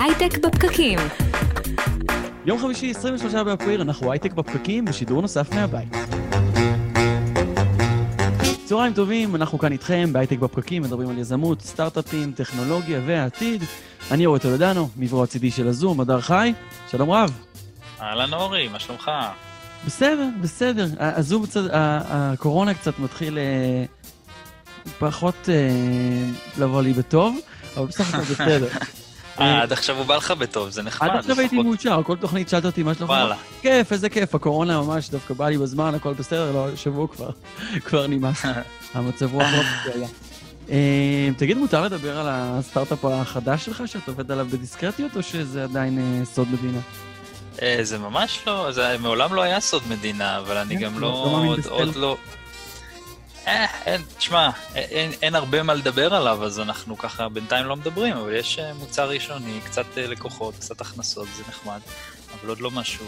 הייטק בפקקים. יום חמישי 23 באפריל, אנחנו הייטק בפקקים בשידור נוסף מהבית. צהריים טובים, אנחנו כאן איתכם בהייטק בפקקים, מדברים על יזמות, סטארט-אפים, טכנולוגיה והעתיד. אני אורי טולידאנו, מברוא הצידי של הזום, אדר חי, שלום רב. אהלן אורי, מה שלומך? בסדר, בסדר. הזום, הקורונה קצת מתחיל פחות לבוא לי בטוב, אבל בסך הכל בסדר. עד עכשיו הוא בא לך בטוב, זה נחמד. עד עכשיו הייתי מאושר, כל תוכנית שאלת אותי מה שלא חמד. כיף, איזה כיף, הקורונה ממש דווקא בא לי בזמן, הכל בסדר, לא, שבוע כבר נמאס. המצב רוח לא בסדר. תגיד, מותר לדבר על הסטארט-אפ החדש שלך, שאת עובד עליו בדיסקרטיות, או שזה עדיין סוד מדינה? זה ממש לא, זה מעולם לא היה סוד מדינה, אבל אני גם לא, עוד לא... תשמע, אין הרבה מה לדבר עליו, אז אנחנו ככה בינתיים לא מדברים, אבל יש מוצר ראשוני, קצת לקוחות, קצת הכנסות, זה נחמד, אבל עוד לא משהו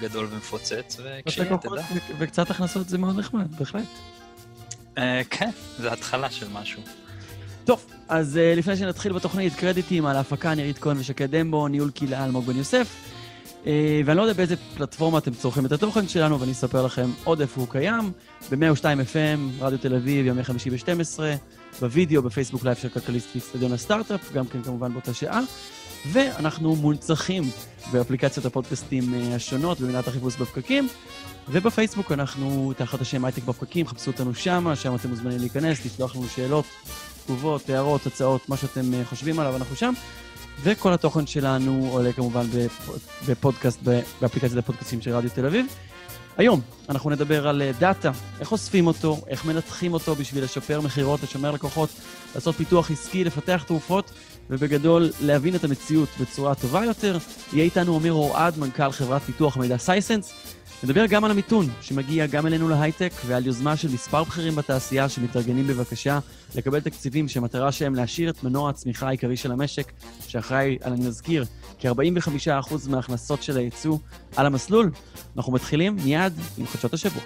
גדול ומפוצץ, וכשיהיה תדע. וקצת הכנסות זה מאוד נחמד, בהחלט. כן, זה התחלה של משהו. טוב, אז לפני שנתחיל בתוכנית, קרדיטים על ההפקה, נרית כהן ושקד דמבו, ניהול קהילה אלמוג בן יוסף, ואני לא יודע באיזה פלטפורמה אתם צורכים את התוכן שלנו, ואני אספר לכם עוד איפה הוא קיים, ב-102 FM, רדיו תל אביב, ימי חמישי ב-12, בווידאו, בפייסבוק לייב של כלכליסט ואצטדיון הסטארט-אפ, גם כן כמובן באותה שעה, ואנחנו מונצחים באפליקציות הפודקאסטים השונות, במילת החיפוש בפקקים, ובפייסבוק אנחנו תחת השם הייטק בפקקים, חפשו אותנו שמה, שם אתם מוזמנים להיכנס, לשלוח לנו שאלות, תגובות, הערות, הצעות, מה שאתם חושבים עליו, אנחנו שם. וכל התוכן שלנו עולה כמובן בפודקאסט, באפליקציית הפודקאסטים של רדיו תל אביב. היום אנחנו נדבר על דאטה, איך אוספים אותו, איך מנתחים אותו בשביל לשפר מחירות, לשמר לקוחות, לעשות פיתוח עסקי, לפתח תרופות, ובגדול להבין את המציאות בצורה טובה יותר. יהיה איתנו אמיר אורעד, מנכ"ל חברת פיתוח מידע סייסנס. נדבר גם על המיתון שמגיע גם אלינו להייטק, ועל יוזמה של מספר בכירים בתעשייה שמתארגנים בבקשה לקבל תקציבים שמטרה שהם להשאיר את מנוע הצמיחה העיקרי של המשק, שאחראי, אני נזכיר, כ-45% מההכנסות של הייצוא על המסלול. אנחנו מתחילים מיד עם חדשות השבוע.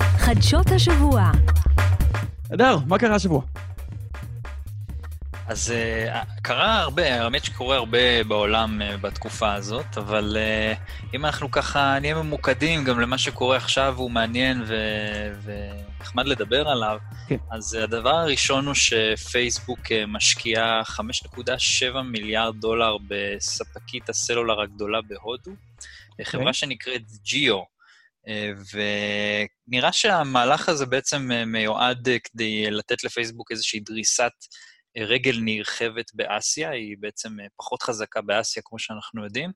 חדשות השבוע. אדר, מה קרה השבוע? אז קרה הרבה, האמת שקורה הרבה בעולם בתקופה הזאת, אבל אם אנחנו ככה נהיה ממוקדים גם למה שקורה עכשיו, הוא מעניין ונחמד לדבר עליו, כן. אז הדבר הראשון הוא שפייסבוק משקיעה $5.7 מיליארד בספקית הסלולר הגדולה בהודו, חברה שנקראת ג'יו. ונראה שהמהלך הזה בעצם מיועד כדי לתת לפייסבוק איזושהי דריסת רגל נרחבת באסיה, היא בעצם פחות חזקה באסיה, כמו שאנחנו יודעים,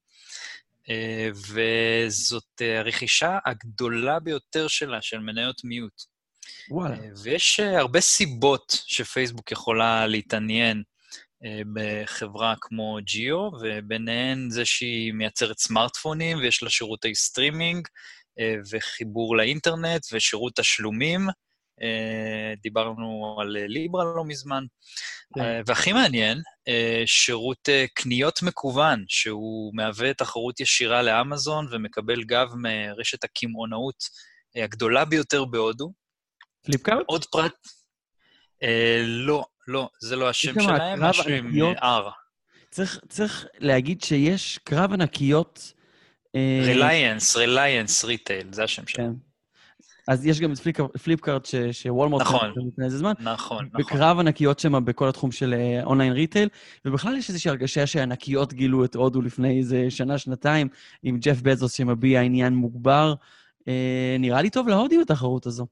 וזאת הרכישה הגדולה ביותר שלה, של מניות מיעוט. וואלה. ויש הרבה סיבות שפייסבוק יכולה להתעניין בחברה כמו ג'יו, וביניהן זה שהיא מייצרת סמארטפונים, ויש לה שירותי סטרימינג, וחיבור לאינטרנט, ושירות תשלומים, דיברנו על ליברה לא מזמן, והכי מעניין, שירות קניות מקוון, שהוא מהווה תחרות ישירה לאמזון, ומקבל גב מרשת הקמעונאות הגדולה ביותר בהודו. פליפקארט? עוד פרט? לא, לא, זה לא השם שלהם, משהו עם R. צריך להגיד שיש קרב ענקיות... ריליינס, ריטייל, זה השם שלהם. אז יש גם פליפקארט שוולמרט לפני איזה זמן. נכון, נכון. בקרב ענקיות שם בכל התחום של אונליין ריטייל, ובכלל יש איזושהי הרגשה שהענקיות גילו את הודו לפני איזה שנה, שנתיים, עם ג'ף בזוס שמביע עניין מוגבר. נראה לי טוב להודים את התחרות הזו.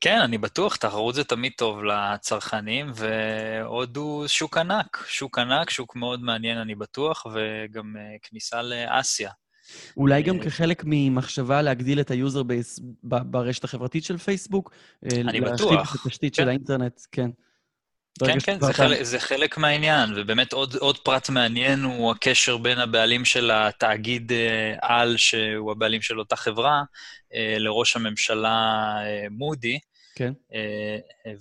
כן, אני בטוח, תחרות זה תמיד טוב לצרכנים, והודו שוק ענק, שוק ענק, שוק מאוד מעניין, אני בטוח, וגם כניסה לאסיה. אולי גם כחלק ממחשבה להגדיל את היוזר ברשת החברתית של פייסבוק, אני בטוח. להשתיק את התשתית של האינטרנט, כן. כן, כן, זה חלק מהעניין, ובאמת עוד פרט מעניין הוא הקשר בין הבעלים של התאגיד על, שהוא הבעלים של אותה חברה, לראש הממשלה מודי,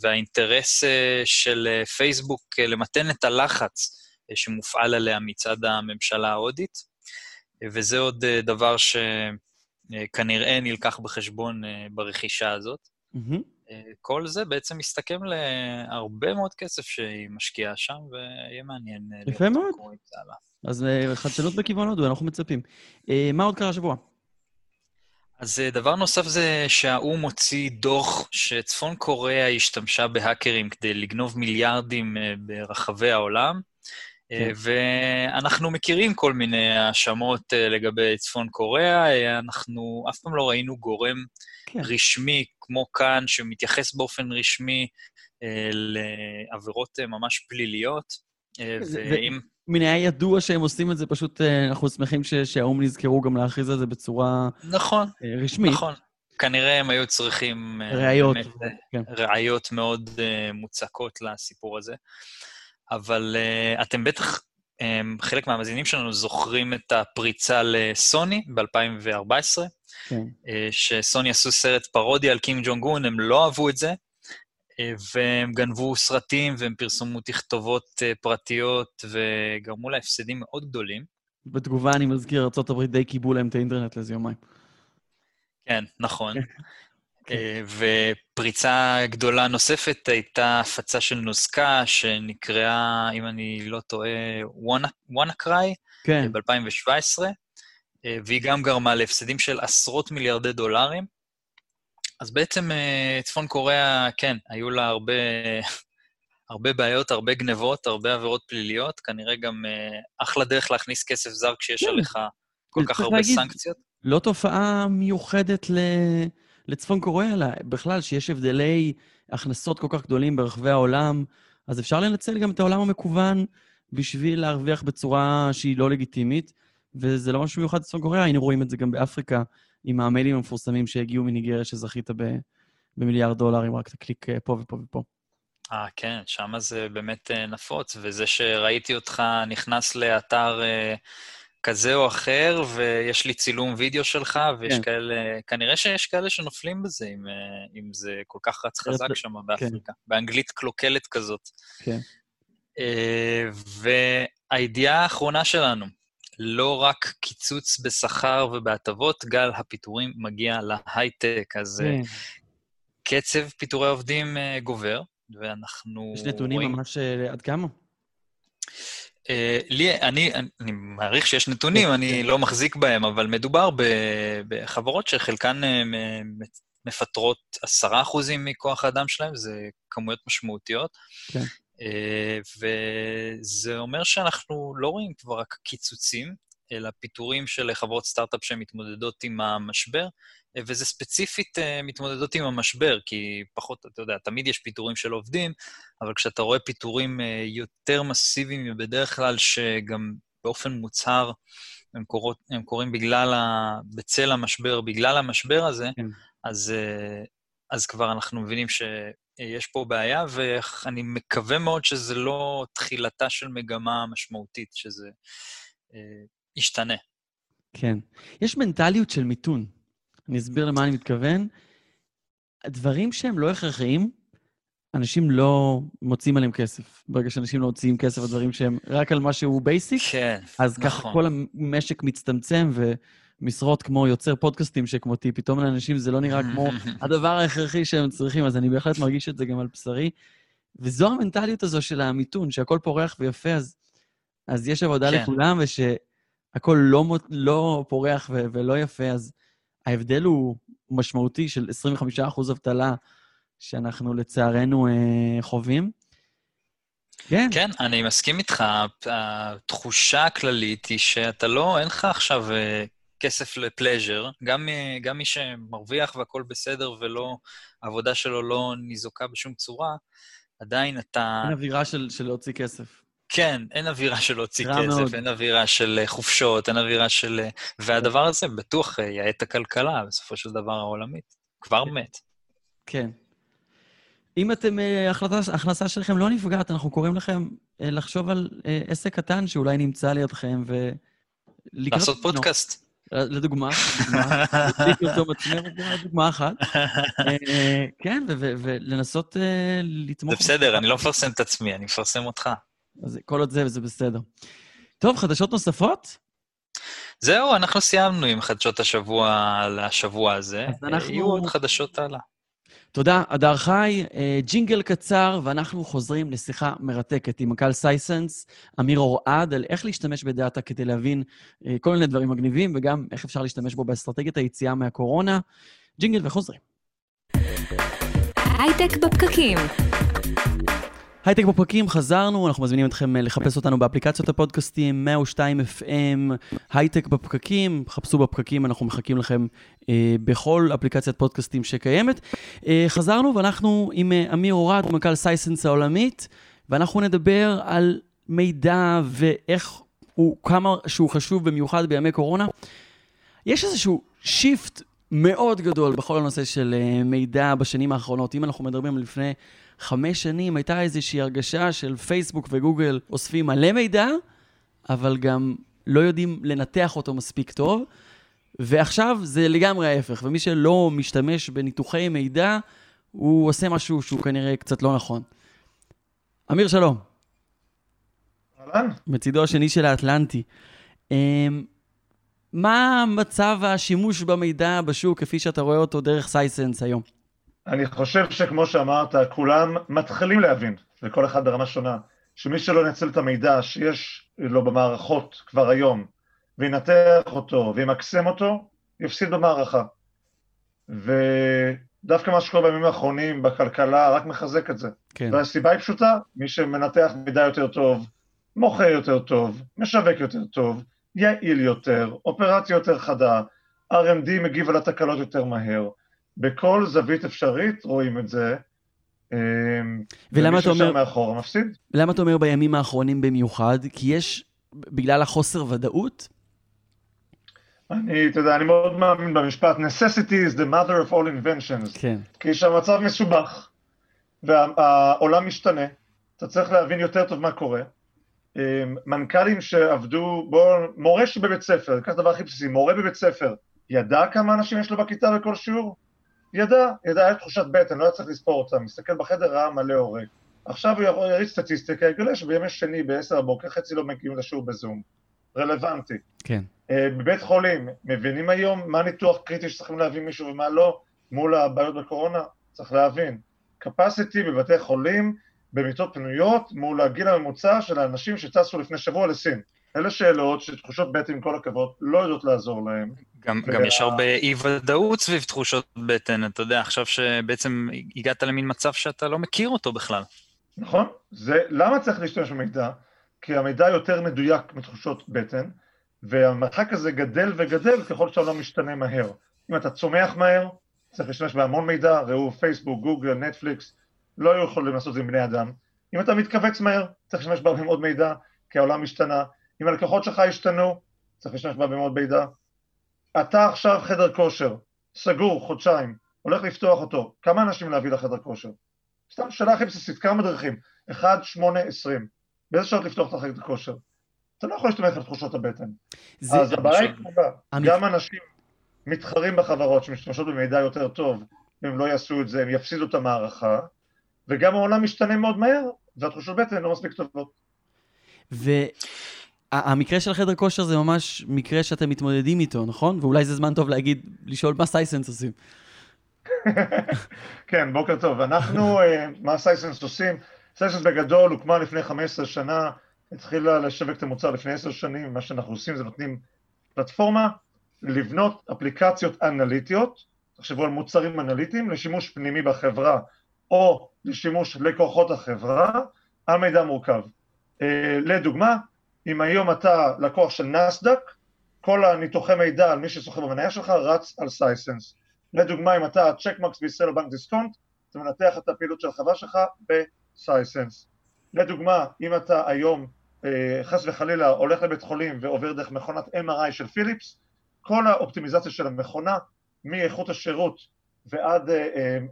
והאינטרס של פייסבוק למתן את הלחץ שמופעל עליה מצד הממשלה ההודית, וזה עוד דבר שכנראה נלקח בחשבון ברכישה הזאת. כל זה בעצם מסתכם להרבה מאוד כסף שהיא משקיעה שם, ויהיה מעניין יפה מאוד. אז חדשנות בכיוון הודו, אנחנו מצפים. מה עוד קרה השבוע? אז דבר נוסף זה שהאום הוציא דוח שצפון קוריאה השתמשה בהאקרים כדי לגנוב מיליארדים ברחבי העולם, ואנחנו מכירים כל מיני האשמות לגבי צפון קוריאה, אנחנו אף פעם לא ראינו גורם רשמי כמו כאן, שמתייחס באופן רשמי לעבירות ממש פליליות. מן היה ידוע שהם עושים את זה, פשוט אנחנו שמחים שהאום נזכרו גם להכריז על זה בצורה רשמית. נכון, כנראה הם היו צריכים ראיות מאוד מוצקות לסיפור הזה. אבל אתם בטח, חלק מהמאזינים שלנו זוכרים את הפריצה לסוני ב-2014, שסוני עשו סרט פרודיה על קים ג'ונג און, הם לא אהבו את זה, והם גנבו סרטים, והם פרסמו תכתובות פרטיות, וגרמו להפסדים מאוד גדולים. בתגובה אני מזכיר, ארצות הברית די קיבלו להם את האינטרנט לזה יומיים. כן, נכון. ופריצה גדולה נוספת הייתה הפצה של נוסקה שנקראה, אם אני לא טועה, WannaCry, ב-2017, והיא גם גרמה להפסדים של עשרות מיליארדי דולרים. אז בעצם צפון קוריאה, כן, היו לה הרבה בעיות, הרבה גנבות, הרבה עבירות פליליות, כנראה גם אחלה דרך להכניס כסף זר כשיש עליך כל כך הרבה סנקציות. לא תופעה מיוחדת לצפון קוריאה, בכלל שיש הבדלי הכנסות כל כך גדולים ברחבי העולם, אז אפשר לנצל גם את העולם המקוון בשביל להרוויח בצורה שהיא לא לגיטימית, וזה לא משהו מיוחד לצפון קוריאה, היינו רואים את זה גם באפריקה, עם המיילים המפורסמים שהגיעו מניגריה שזכית במיליארד דולרים, רק תקליק פה ופה ופה. כן, שמה זה באמת נפוץ, וזה שראיתי אותך נכנס לאתר כזה או אחר, ויש לי צילום וידאו שלך, ויש כאלה, כנראה שיש כאלה שנופלים בזה, אם זה כל כך רץ חזק שם באפריקה, באנגלית קלוקלת כזאת. כן. והידיעה האחרונה שלנו, לא רק קיצוץ בשכר ובהטבות, גל הפיטורים מגיע להייטק, אז קצב פיטורי עובדים גובר, ואנחנו... יש נתונים ממש עד כמה? אני מעריך שיש נתונים, אני לא מחזיק בהם, אבל מדובר בחברות שחלקן מפטרות 10% מכוח האדם שלהם, זה כמויות משמעותיות. כן. וזה אומר שאנחנו לא רואים כבר רק קיצוצים, אלא פיטורים של חברות סטארט-אפ שמתמודדות עם המשבר, וזה ספציפית מתמודדות עם המשבר, כי פחות, אתה יודע, תמיד יש פיטורים של עובדים, אבל כשאתה רואה פיטורים יותר מסיביים, בדרך כלל שגם באופן מוצהר הם קוראים בצל המשבר, בגלל המשבר הזה, אז כבר אנחנו מבינים יש פה בעיה, ואני מקווה מאוד שזה לא תחילתה של מגמה משמעותית, שזה ישתנה. כן. יש מנטליות של מיתון. אני אסביר למה אני מתכוון. הדברים שהם לא הכרחיים, אנשים לא מוצאים עליהם כסף. ברגע שאנשים לא מוציאים כסף, הדברים שהם רק על מה שהוא בייסיק, כן, אז נכון. ככה כל המשק מצטמצם משרות כמו יוצר פודקאסטים שכמותי, פתאום לאנשים זה לא נראה כמו הדבר ההכרחי שהם צריכים, אז אני בהחלט מרגיש את זה גם על בשרי. וזו המנטליות הזו של המיתון, שהכל פורח ויפה, אז יש עבודה לכולם, ושהכל לא פורח ולא יפה, אז ההבדל הוא משמעותי של 25% אבטלה, שאנחנו לצערנו חווים. כן, אני מסכים איתך. התחושה הכללית היא שאתה לא, אין לך עכשיו... כסף לפלז'ר, גם מי שמרוויח והכל בסדר ולא, העבודה שלו לא ניזוקה בשום צורה, עדיין אתה... אין אווירה של להוציא כסף. כן, אין אווירה של להוציא כסף, אין אווירה של חופשות, אין אווירה של... והדבר הזה בטוח יעט הכלכלה, בסופו של דבר העולמית. כבר מת. כן. אם אתם, ההכנסה שלכם לא נפגעת, אנחנו קוראים לכם לחשוב על עסק קטן שאולי נמצא לידכם ו... לעשות פודקאסט. לדוגמה, לדוגמה אחת, כן, ולנסות לתמוך. זה בסדר, אני לא מפרסם את עצמי, אני מפרסם אותך. אז כל עוד זה, וזה בסדר. טוב, חדשות נוספות? זהו, אנחנו סיימנו עם חדשות השבוע לשבוע הזה. יהיו עוד חדשות הלאה. תודה, אדר חי, ג'ינגל קצר, ואנחנו חוזרים לשיחה מרתקת עם מנכ"ל סייסנס, אמיר אורעד, על איך להשתמש בדאטה כדי להבין כל מיני דברים מגניבים, וגם איך אפשר להשתמש בו באסטרטגיית היציאה מהקורונה. ג'ינגל וחוזרים. הייטק בפקקים. הייטק בפרקים, חזרנו, אנחנו מזמינים אתכם לחפש אותנו באפליקציות הפודקאסטים, 102 FM, הייטק בפקקים, חפשו בפקקים, אנחנו מחכים לכם בכל אפליקציית פודקאסטים שקיימת. חזרנו ואנחנו עם אמיר אורעד, מנכ"ל סייסנס העולמית, ואנחנו נדבר על מידע ואיך הוא, כמה שהוא חשוב במיוחד בימי קורונה. יש איזשהו שיפט מאוד גדול בכל הנושא של מידע בשנים האחרונות. אם אנחנו מדברים לפני 5 שנים, הייתה איזושהי הרגשה של פייסבוק וגוגל אוספים מלא מידע, אבל גם לא יודעים לנתח אותו מספיק טוב, ועכשיו זה לגמרי ההפך, ומי שלא משתמש בניתוחי מידע, הוא עושה משהו שהוא כנראה קצת לא נכון. אמיר, שלום. אהלן. מצידו השני של האטלנטי. מה מצב השימוש במידע בשוק, כפי שאתה רואה אותו דרך סייסנס היום? אני חושב שכמו שאמרת, כולם מתחילים להבין, וכל אחד ברמה שונה, שמי שלא נצל את המידע שיש לו במערכות כבר היום, וינתח אותו וימקסם אותו, יפסיד במערכה. ודווקא מה שקורה בימים האחרונים בכלכלה רק מחזק את זה. כן. והסיבה היא פשוטה, מי שמנתח מידע יותר טוב, מוכר יותר טוב, משווק יותר טוב, יעיל יותר, אופרציה יותר חדה, R&D מגיב על התקלות יותר מהר, בכל זווית אפשרית רואים את זה, ולמה אתה אומר, מאחור, מפסיד? למה אתה אומר בימים האחרונים במיוחד? כי יש, בגלל החוסר ודאות? אני מאוד מאמין במשפט, necessity is the mother of all inventions, כן. כי שהמצב מסובך, והעולם משתנה, אתה צריך להבין יותר טוב מה קורה, מנכ"לים שעבדו, מורה שבבית ספר, כך דבר הכי בסיסי, מורה בבית ספר, ידע כמה אנשים יש לו בכיתה בכל שיעור? ידע, היה תחושת בטן, לא היה צריך לספור אותם, מסתכל בחדר רע מלא הורג. עכשיו הוא יריד סטטיסטיקה, יגלה שבימי שני ב10:00, חצי לא מגיעים לשיעור בזום. רלוונטי. כן. בבית חולים, מבינים היום מה ניתוח קריטי שצריכים להבין מישהו ומה לא, מול הבעיות בקורונה, צריך להבין. capacity בבתי חולים, במיטות פנויות, מול הגיל הממוצע של האנשים שטסו לפני שבוע לסין. אלה שאלות שתחושות בטן, כל הכבוד, לא יודעות לעזור להם. גם יש הרבה אי-ודאות סביב תחושות בטן, אתה יודע, עכשיו שבעצם הגעת למין מצב שאתה לא מכיר אותו בכלל. נכון, זה למה צריך להשתמש במידע? כי המידע יותר מדויק מתחושות בטן, והמרחק הזה גדל וגדל ככל שהעולם משתנה מהר. אם אתה צומח מהר, צריך להשתמש בהמון מידע, ראו פייסבוק, גוגל, נטפליקס, לא היו יכולים לעשות את זה עם בני אדם. אם אתה מתכווץ מהר, צריך להשתמש בהרבה מאוד מידע, כי העולם משתנה. אם הלקוחות שלך השתנו, צריך להשתמש בהרבה מאוד מידע. אתה עכשיו חדר כושר, סגור, חודשיים, הולך לפתוח אותו, כמה אנשים להביא לחדר כושר? סתם שאלה הכי בסיסית, כמה דרכים? 1, 8, 20. באיזה שעות לפתוח את החדר כושר? אתה לא יכול להשתמש על תחושות הבטן. אז הבעיה היא כמובן, גם אנשים מתחרים בחברות שמשתמשות במידע יותר טוב, אם לא יעשו את זה, הם יפסידו את המערכה, וגם העולם משתנה מאוד מהר, והתחושות בטן לא מספיק טובות. המקרה של חדר כושר זה ממש מקרה שאתם מתמודדים איתו, נכון? ואולי זה זמן טוב להגיד, לשאול מה סייסנס עושים. כן, בוקר טוב. אנחנו, מה סייסנס עושים? סייסנס בגדול הוקמה לפני 15 שנה, התחילה לשווק את המוצר לפני 10 שנים, מה שאנחנו עושים זה נותנים פלטפורמה, לבנות אפליקציות אנליטיות, תחשבו על מוצרים אנליטיים, לשימוש פנימי בחברה, או לשימוש לקוחות החברה, על מידע מורכב. לדוגמה, אם היום אתה לקוח של נאסדאק, כל הניתוחי מידע על מי שסוחר במניה שלך רץ על סייסנס. לדוגמה, אם אתה צ'קמרקס בישראל או בנק דיסקונט, אתה מנתח את הפעילות של החברה שלך בסייסנס. לדוגמה, אם אתה היום חס וחלילה הולך לבית חולים ועובר דרך מכונת MRI של פיליפס, כל האופטימיזציה של המכונה מאיכות השירות ועד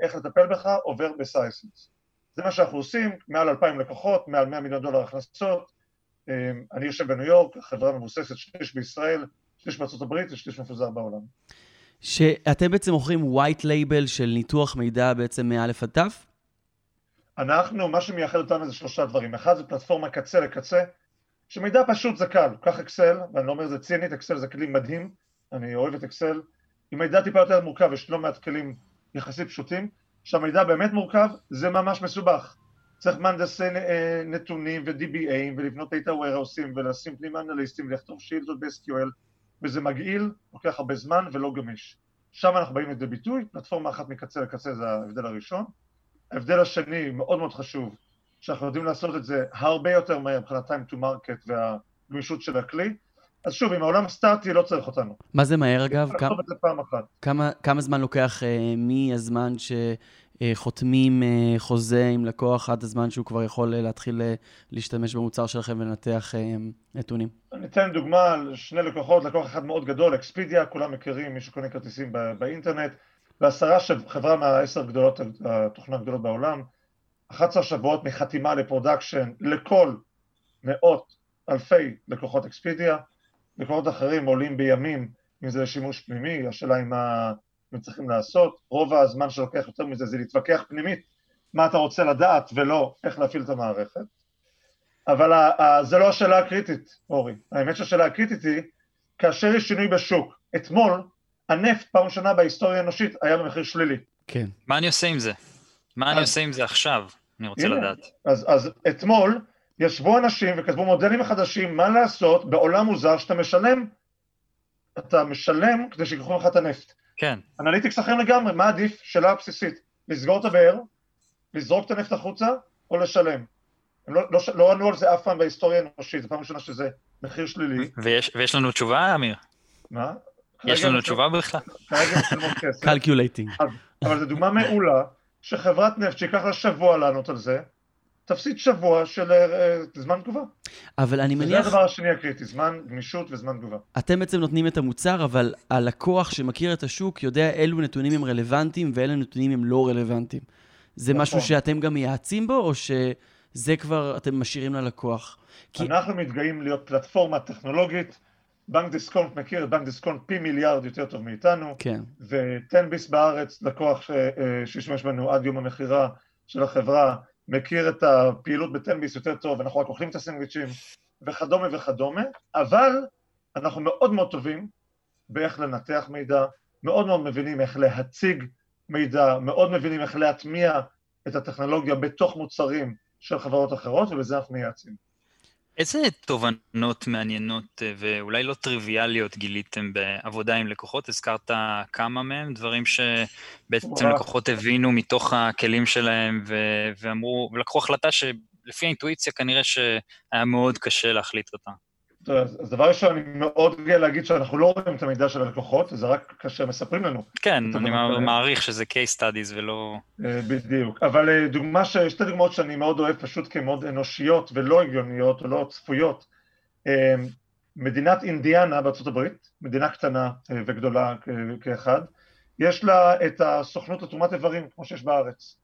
איך לטפל בך עובר בסייסנס. זה מה שאנחנו עושים, מעל 2,000 לקוחות, מעל $100 מיליון הכנסות, אני יושב בניו יורק, חברה מבוססת, 6 בישראל, 6 בארצות הברית ו6 מפוזר בעולם. שאתם בעצם מוכרים white label של ניתוח מידע בעצם מאלף עד תף? אנחנו, מה שמייחד אותנו זה 3 דברים. אחד זה פלטפורמה קצה לקצה, שמידע פשוט זה קל, כך אקסל, ואני לא אומר זה צינית, אקסל זה כלים מדהים, אני אוהב את אקסל. עם מידע טיפה יותר מורכב, יש לא מעט כלים יחסית פשוטים, שהמידע באמת מורכב, זה ממש מסובך. צריך מהנדסי נתונים ו-DBA ולבנות data warehouses ולשים פנים אנליסטים ולכתוב שאילתות ב-SQL, וזה מגעיל, לוקח הרבה זמן ולא גמיש. שם אנחנו באים לידי ביטוי, פלטפורמה אחת מקצה לקצה זה ההבדל הראשון. ההבדל השני מאוד מאוד חשוב, שאנחנו יודעים לעשות את זה הרבה יותר מהר מבחינת time to market והגמישות של הכלי. אז שוב, אם העולם סטארטי לא צריך אותנו. מה זה מהר אגב? כמה זמן לוקח מהזמן שחותמים חוזה עם לקוח עד הזמן שהוא כבר יכול להתחיל להשתמש במוצר שלכם ולנתח נתונים? אני אתן דוגמה על שני לקוחות, לקוח אחד מאוד גדול, אקספידיה, כולם מכירים, מי שקונה כרטיסים באינטרנט, ו10 חברה מה10 גדולות, התוכנה הגדולות בעולם, 11 שבועות מחתימה לפרודקשן לכל מאות אלפי לקוחות אקספידיה, לקוחות אחרים עולים בימים, אם זה לשימוש פנימי, השאלה היא מה צריכים לעשות, רוב הזמן שלוקח יותר מזה זה להתווכח פנימית, מה אתה רוצה לדעת ולא איך להפעיל את המערכת, אבל זה לא השאלה הקריטית, אורי, האמת שהשאלה הקריטית היא, כאשר יש שינוי בשוק, אתמול הנפט פעם שנה בהיסטוריה האנושית היה במחיר שלילי. כן. מה אני עושה עם זה? מה אני עושה עם זה עכשיו? אני רוצה לדעת. אז אתמול, ישבו אנשים וכתבו מודלים חדשים, מה לעשות בעולם מוזר שאתה משלם, אתה משלם כדי שיקחו לך את הנפט. כן. אנליטיקס אחרים לגמרי, מה עדיף? שאלה הבסיסית, לסגור את הבאר, לזרוק את הנפט החוצה, או לשלם. הם לא ענו על זה אף פעם בהיסטוריה האנושית, זו פעם ראשונה שזה מחיר שלילי. ויש לנו תשובה, אמיר? מה? יש לנו תשובה בכלל? כרגע משלמות כסף. קלקיולייטינג. אבל זו דוגמה מעולה, שחברת נפט שיקח לה שבוע לענות על זה, תפסיד שבוע של זמן תגובה. אבל אני מניח... זה הדבר השני הקריטי, זמן גמישות וזמן תגובה. אתם בעצם נותנים את המוצר, אבל הלקוח שמכיר את השוק יודע אילו נתונים הם רלוונטיים, ואילו נתונים הם לא רלוונטיים. זה משהו שאתם גם מייעצים בו, או שזה כבר אתם משאירים ללקוח? אנחנו מתגאים להיות פלטפורמה טכנולוגית, בנק דיסקונט מכיר, בנק דיסקונט פי מיליארד יותר טוב מאיתנו, ו10 ביס בארץ, לקוח שישמש בנו עד יום המכירה של החברה, מכיר את הפעילות בטנביס יותר טוב, אנחנו רק אוכלים את הסנדוויצ'ים וכדומה וכדומה, אבל אנחנו מאוד מאוד טובים באיך לנתח מידע, מאוד מאוד מבינים איך להציג מידע, מאוד מבינים איך להטמיע את הטכנולוגיה בתוך מוצרים של חברות אחרות, ובזה אנחנו מייעצים. איזה תובנות מעניינות ואולי לא טריוויאליות גיליתם בעבודה עם לקוחות? הזכרת כמה מהם, דברים שבעצם לקוחות הבינו מתוך הכלים שלהם ואמרו, ולקחו החלטה שלפי האינטואיציה כנראה שהיה מאוד קשה להחליט אותה. אז דבר ראשון, אני מאוד גאה להגיד שאנחנו לא רואים את המידע של הלקוחות, זה רק כאשר מספרים לנו. כן, אני מעריך שזה case studies ולא... בדיוק, אבל שתי דוגמאות שאני מאוד אוהב, פשוט כמאוד אנושיות ולא הגיוניות או לא צפויות. מדינת אינדיאנה בארצות הברית, מדינה קטנה וגדולה כאחד, יש לה את הסוכנות לתרומת איברים כמו שיש בארץ,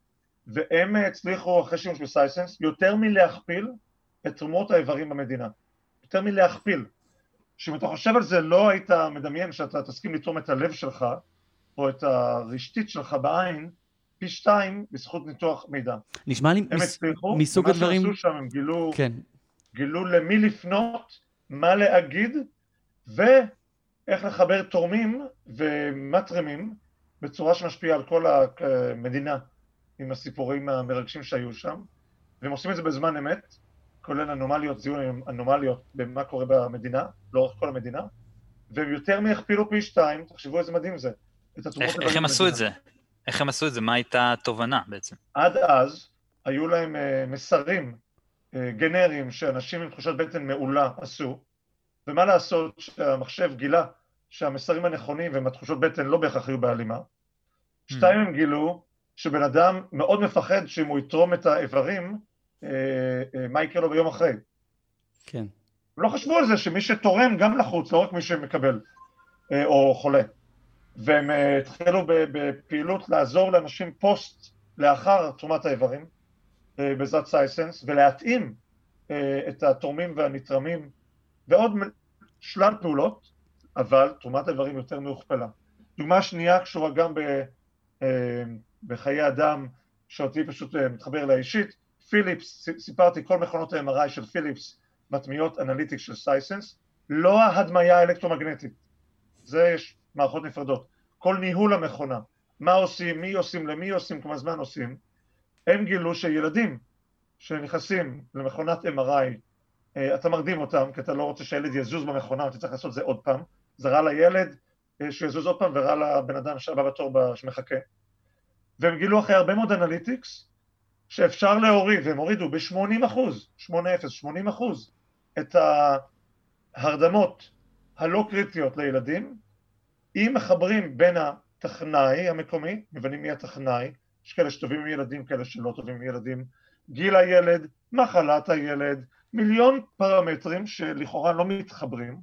והם הצליחו אחרי שימוש בסייסנס יותר מלהכפיל את תרומות האיברים במדינה. יותר מלהכפיל, שאם אתה חושב על זה לא היית מדמיין שאתה תסכים לתרום את הלב שלך או את הרשתית שלך בעין פי 2 בזכות ניתוח מידע. נשמע לי מסוג הדברים... מה שעשו שם הם גילו, כן. גילו למי לפנות, מה להגיד ואיך לחבר תורמים ומטרמים בצורה שמשפיעה על כל המדינה עם הסיפורים המרגשים שהיו שם, והם עושים את זה בזמן אמת, כולל אנומליות, זיהוי אנומליות במה קורה במדינה, לאורך כל המדינה, והם יותר מהכפילו פי 2, תחשבו איזה מדהים זה. איך הם עשו את זה? איך הם עשו את זה? מה הייתה התובנה בעצם? עד אז היו להם מסרים גנריים שאנשים עם תחושת בטן מעולה עשו, ומה לעשות שהמחשב גילה שהמסרים הנכונים ומתחושות בטן לא בהכרח היו בהלימה. 2 הם גילו שבן אדם מאוד מפחד שאם הוא יתרום את האיברים, מה יקרה לו ביום אחרי. כן. לא חשבו על זה שמי שתורם גם לחוץ, לא רק מי שמקבל או חולה. והם התחילו בפעילות לעזור לאנשים פוסט לאחר תרומת האיברים, בזאת סייסנס, ולהתאים את התורמים והנתרמים, ועוד שלל פעולות, אבל תרומת האיברים יותר מהוכפלה. דוגמה שנייה קשורה גם בחיי אדם, שאותי פשוט מתחבר אליה אישית, פיליפס, סיפרתי, כל מכונות ה-MRI של פיליפס, מטמיעות אנליטיקס של סייסנס, לא ההדמיה האלקטרומגנטית, זה יש מערכות נפרדות, כל ניהול המכונה, מה עושים, מי עושים, למי עושים, כמה זמן עושים, הם גילו שילדים שנכנסים למכונת MRI, אתה מרדים אותם, כי אתה לא רוצה שהילד יזוז במכונה, אתה צריך לעשות זה עוד פעם, זה רע לילד שיזוז עוד פעם ורע לבן אדם שהבא בתור שמחכה. והם גילו אחרי הרבה מאוד אנליטיקס, שאפשר להוריד, והם הורידו ב-80% את ההרדמות הלא קריטיות לילדים, אם מחברים בין הטכנאי המקומי, מבנים מי הטכנאי, יש כאלה שטובים עם ילדים, כאלה שלא טובים עם ילדים, גיל הילד, מחלת הילד, מיליון פרמטרים שלכאורה לא מתחברים,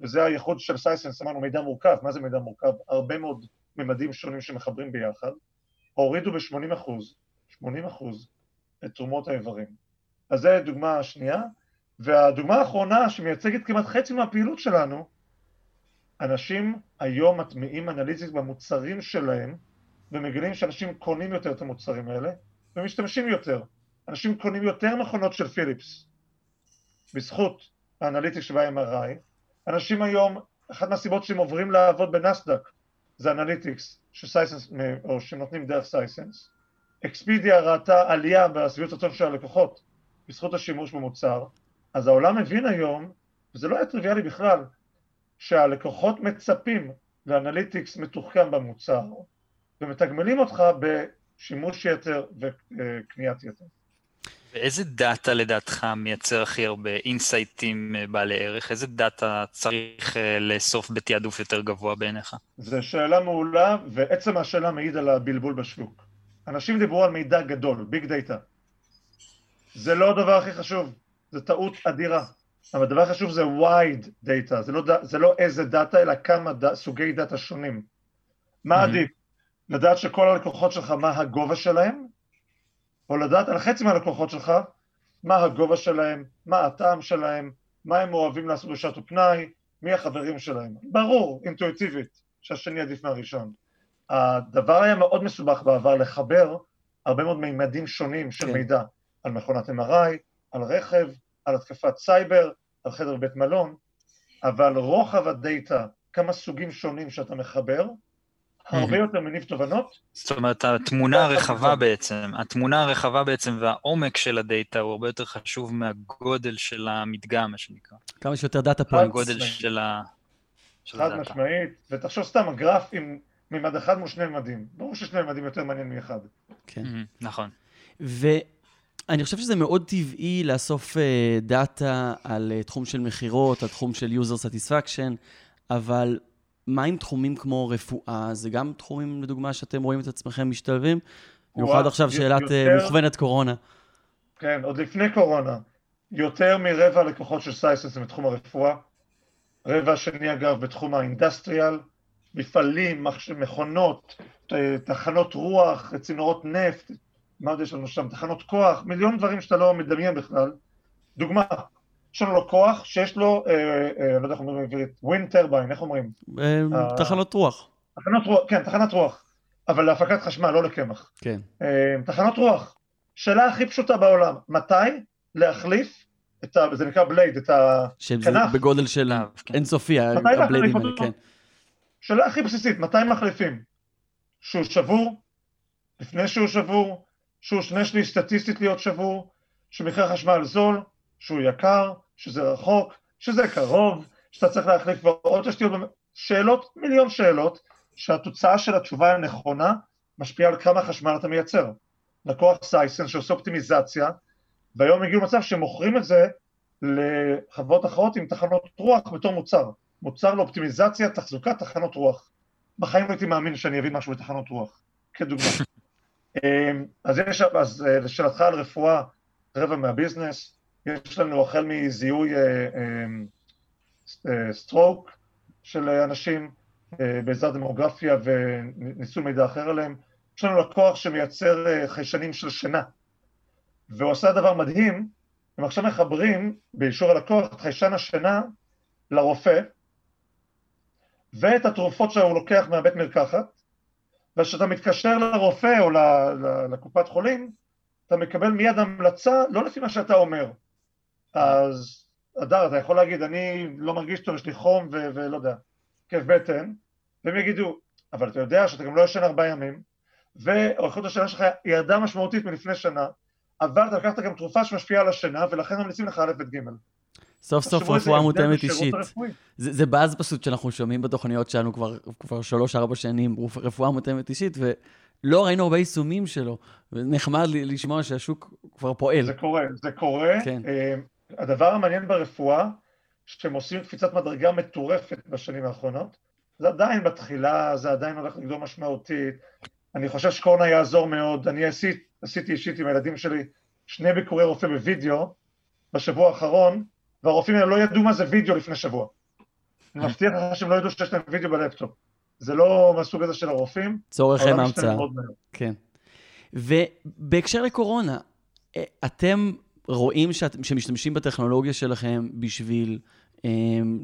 וזה הייחוד של סייסנס, אמרנו מידע מורכב, מה זה מידע מורכב? הרבה מאוד ממדים שונים שמחברים ביחד, הורידו ב-80% את תרומות האיברים. אז זו דוגמה השנייה, והדוגמה האחרונה שמייצגת כמעט חצי מהפעילות שלנו, אנשים היום מטמיעים אנליזיס במוצרים שלהם, ומגלים שאנשים קונים יותר את המוצרים האלה, ומשתמשים יותר. אנשים קונים יותר מכונות של פיליפס, בזכות האנליטיק שבה MRI. אנשים היום, אחת מהסיבות שהם עוברים לעבוד בנאסדאק, זה אנליטיקס שסייסנס, או שנותנים דרך סייסנס. אקספידיה ראתה עלייה בסביבות רצון של הלקוחות, בזכות השימוש במוצר. אז העולם מבין היום, וזה לא היה טריוויאלי בכלל, שהלקוחות מצפים לאנליטיקס מתוחכם במוצר, ומתגמלים אותך בשימוש יתר וקניית יתר. ואיזה דאטה לדעתך מייצר הכי הרבה אינסייטים בעלי ערך? איזה דאטה צריך לאסוף בתיעדוף יותר גבוה בעיניך? זו שאלה מעולה, ועצם השאלה מעיד על הבלבול בשוק. אנשים דיברו על מידע גדול, ביג דאטה. זה לא הדבר הכי חשוב, זה טעות אדירה. אבל הדבר הכי חשוב זה וייד דאטה, זה לא איזה דאטה, אלא כמה סוגי דאטה שונים. מה עדיף? לדעת שכל הלקוחות שלך מה הגובה שלהם, או לדעת על חצי מהלקוחות שלך מה הגובה שלהם, מה הטעם שלהם, מה הם אוהבים לעשות בשעת ופנאי, מי החברים שלהם. ברור, אינטואיטיבית, שהשני עדיף מהראשון. הדבר היה מאוד מסובך בעבר לחבר הרבה מאוד מימדים שונים של מידע, על מכונת MRI, על רכב, על התקפת סייבר, על חדר בית מלון, אבל רוחב הדאטה, כמה סוגים שונים שאתה מחבר, הרבה יותר מניב תובנות. זאת אומרת, התמונה הרחבה בעצם, והעומק של הדאטה הוא הרבה יותר חשוב מהגודל של המדגם, מה שנקרא. כמה שיותר דאטה פוינטס. מהגודל של הדאטה. חד משמעית, ותחשוב סתם, הגרף עם מימד אחד מול שני מימדים. ברור ששני מימדים יותר מעניין מאחד. כן, נכון. אני חושב שזה מאוד טבעי לאסוף דאטה על תחום של מחירות, על תחום של user satisfaction, אבל מה עם תחומים כמו רפואה? זה גם תחומים, לדוגמה, שאתם רואים את עצמכם משתלבים? במיוחד עכשיו שאלת מוכוונת קורונה. כן, עוד לפני קורונה, יותר מרבע לקוחות של סייסנס בתחום הרפואה, רבע שני אגב בתחום האינדסטריאל, מפעלים, מכונות, תחנות רוח, צינורות נפט, מה עוד יש לנו שם? תחנות כוח, מיליון דברים שאתה לא מדמיין בכלל. דוגמה, יש לנו לו כוח שיש לו, לא יודע איך אומרים בעברית, ווינד טרביין, איך אומרים? תחנות רוח. כן, תחנת רוח, אבל להפקת חשמל, לא לקמח. כן. תחנות רוח, שאלה הכי פשוטה בעולם, מתי להחליף, זה נקרא בלייד, את הכנף. בגודל של אינסופי, הבליידים האלה, כן. שאלה הכי בסיסית, מתי מחליפים? שהוא שבור, לפני שהוא שבור, שהוא שני שליש סטטיסטית להיות שבור, שמחיר חשמל זול, שהוא יקר, שזה רחוק, שזה קרוב, שאתה צריך להחליף ועוד תשתיות, שאלות, מיליון שאלות, שהתוצאה של התשובה הנכונה משפיעה על כמה חשמל אתה מייצר. לקוח סייסנס שעושה אופטימיזציה, והיום הגיעו מצב שמוכרים את זה לחברות אחרות עם תחנות רוח בתור מוצר. מוצר לאופטימיזציה, תחזוקה, תחנות רוח. בחיים לא הייתי מאמין שאני אביא משהו בתחנות רוח, כדוגמה. אז לשאלתך על רפואה, רבע מהביזנס, יש לנו החל מזיהוי סטרוק של אנשים בעזרת דמוגרפיה וניסוי מידע אחר עליהם, יש לנו לקוח שמייצר חיישנים של שינה, והוא עושה דבר מדהים, הם עכשיו מחברים באישור הלקוח את חיישן השינה לרופא, ואת התרופות שהוא לוקח מהבית מרקחת, וכשאתה מתקשר לרופא או לקופת חולים, אתה מקבל מיד המלצה, לא לפי מה שאתה אומר. אז אדר, אתה יכול להגיד, אני לא מרגיש טוב, יש לי חום ולא יודע, כאב בטן, והם יגידו, אבל אתה יודע שאתה גם לא ישן 4 ימים, ואורכות השינה שלך ירדה משמעותית מלפני שנה, אבל אתה לקחת גם תרופה שמשפיעה על השינה, ולכן ממליצים לך א' ב' ג'. סוף סוף רפואה מותאמת אישית. זה באז פשוט שאנחנו שומעים בתוכניות שלנו כבר 3-4 שנים, רפואה מותאמת אישית, ולא ראינו הרבה יישומים שלו. נחמד לשמוע שהשוק כבר פועל. זה קורה. הדבר המעניין ברפואה, שהם עושים קפיצת מדרגה מטורפת בשנים האחרונות, זה עדיין בתחילה, זה עדיין הולך לגדול משמעותית. אני חושב שקורונה יעזור מאוד. אני עשיתי אישית עם הילדים שלי 2 ביקורי רופא בווידאו בשבוע האחרון, והרופאים האלה לא ידעו מה זה וידאו לפני שבוע. אני מבטיח לך שהם לא ידעו שיש להם וידאו בלפטופ. זה לא מהסוג הזה של הרופאים. צורך הם המצאה. כן. ובהקשר לקורונה, אתם רואים שמשתמשים בטכנולוגיה שלכם בשביל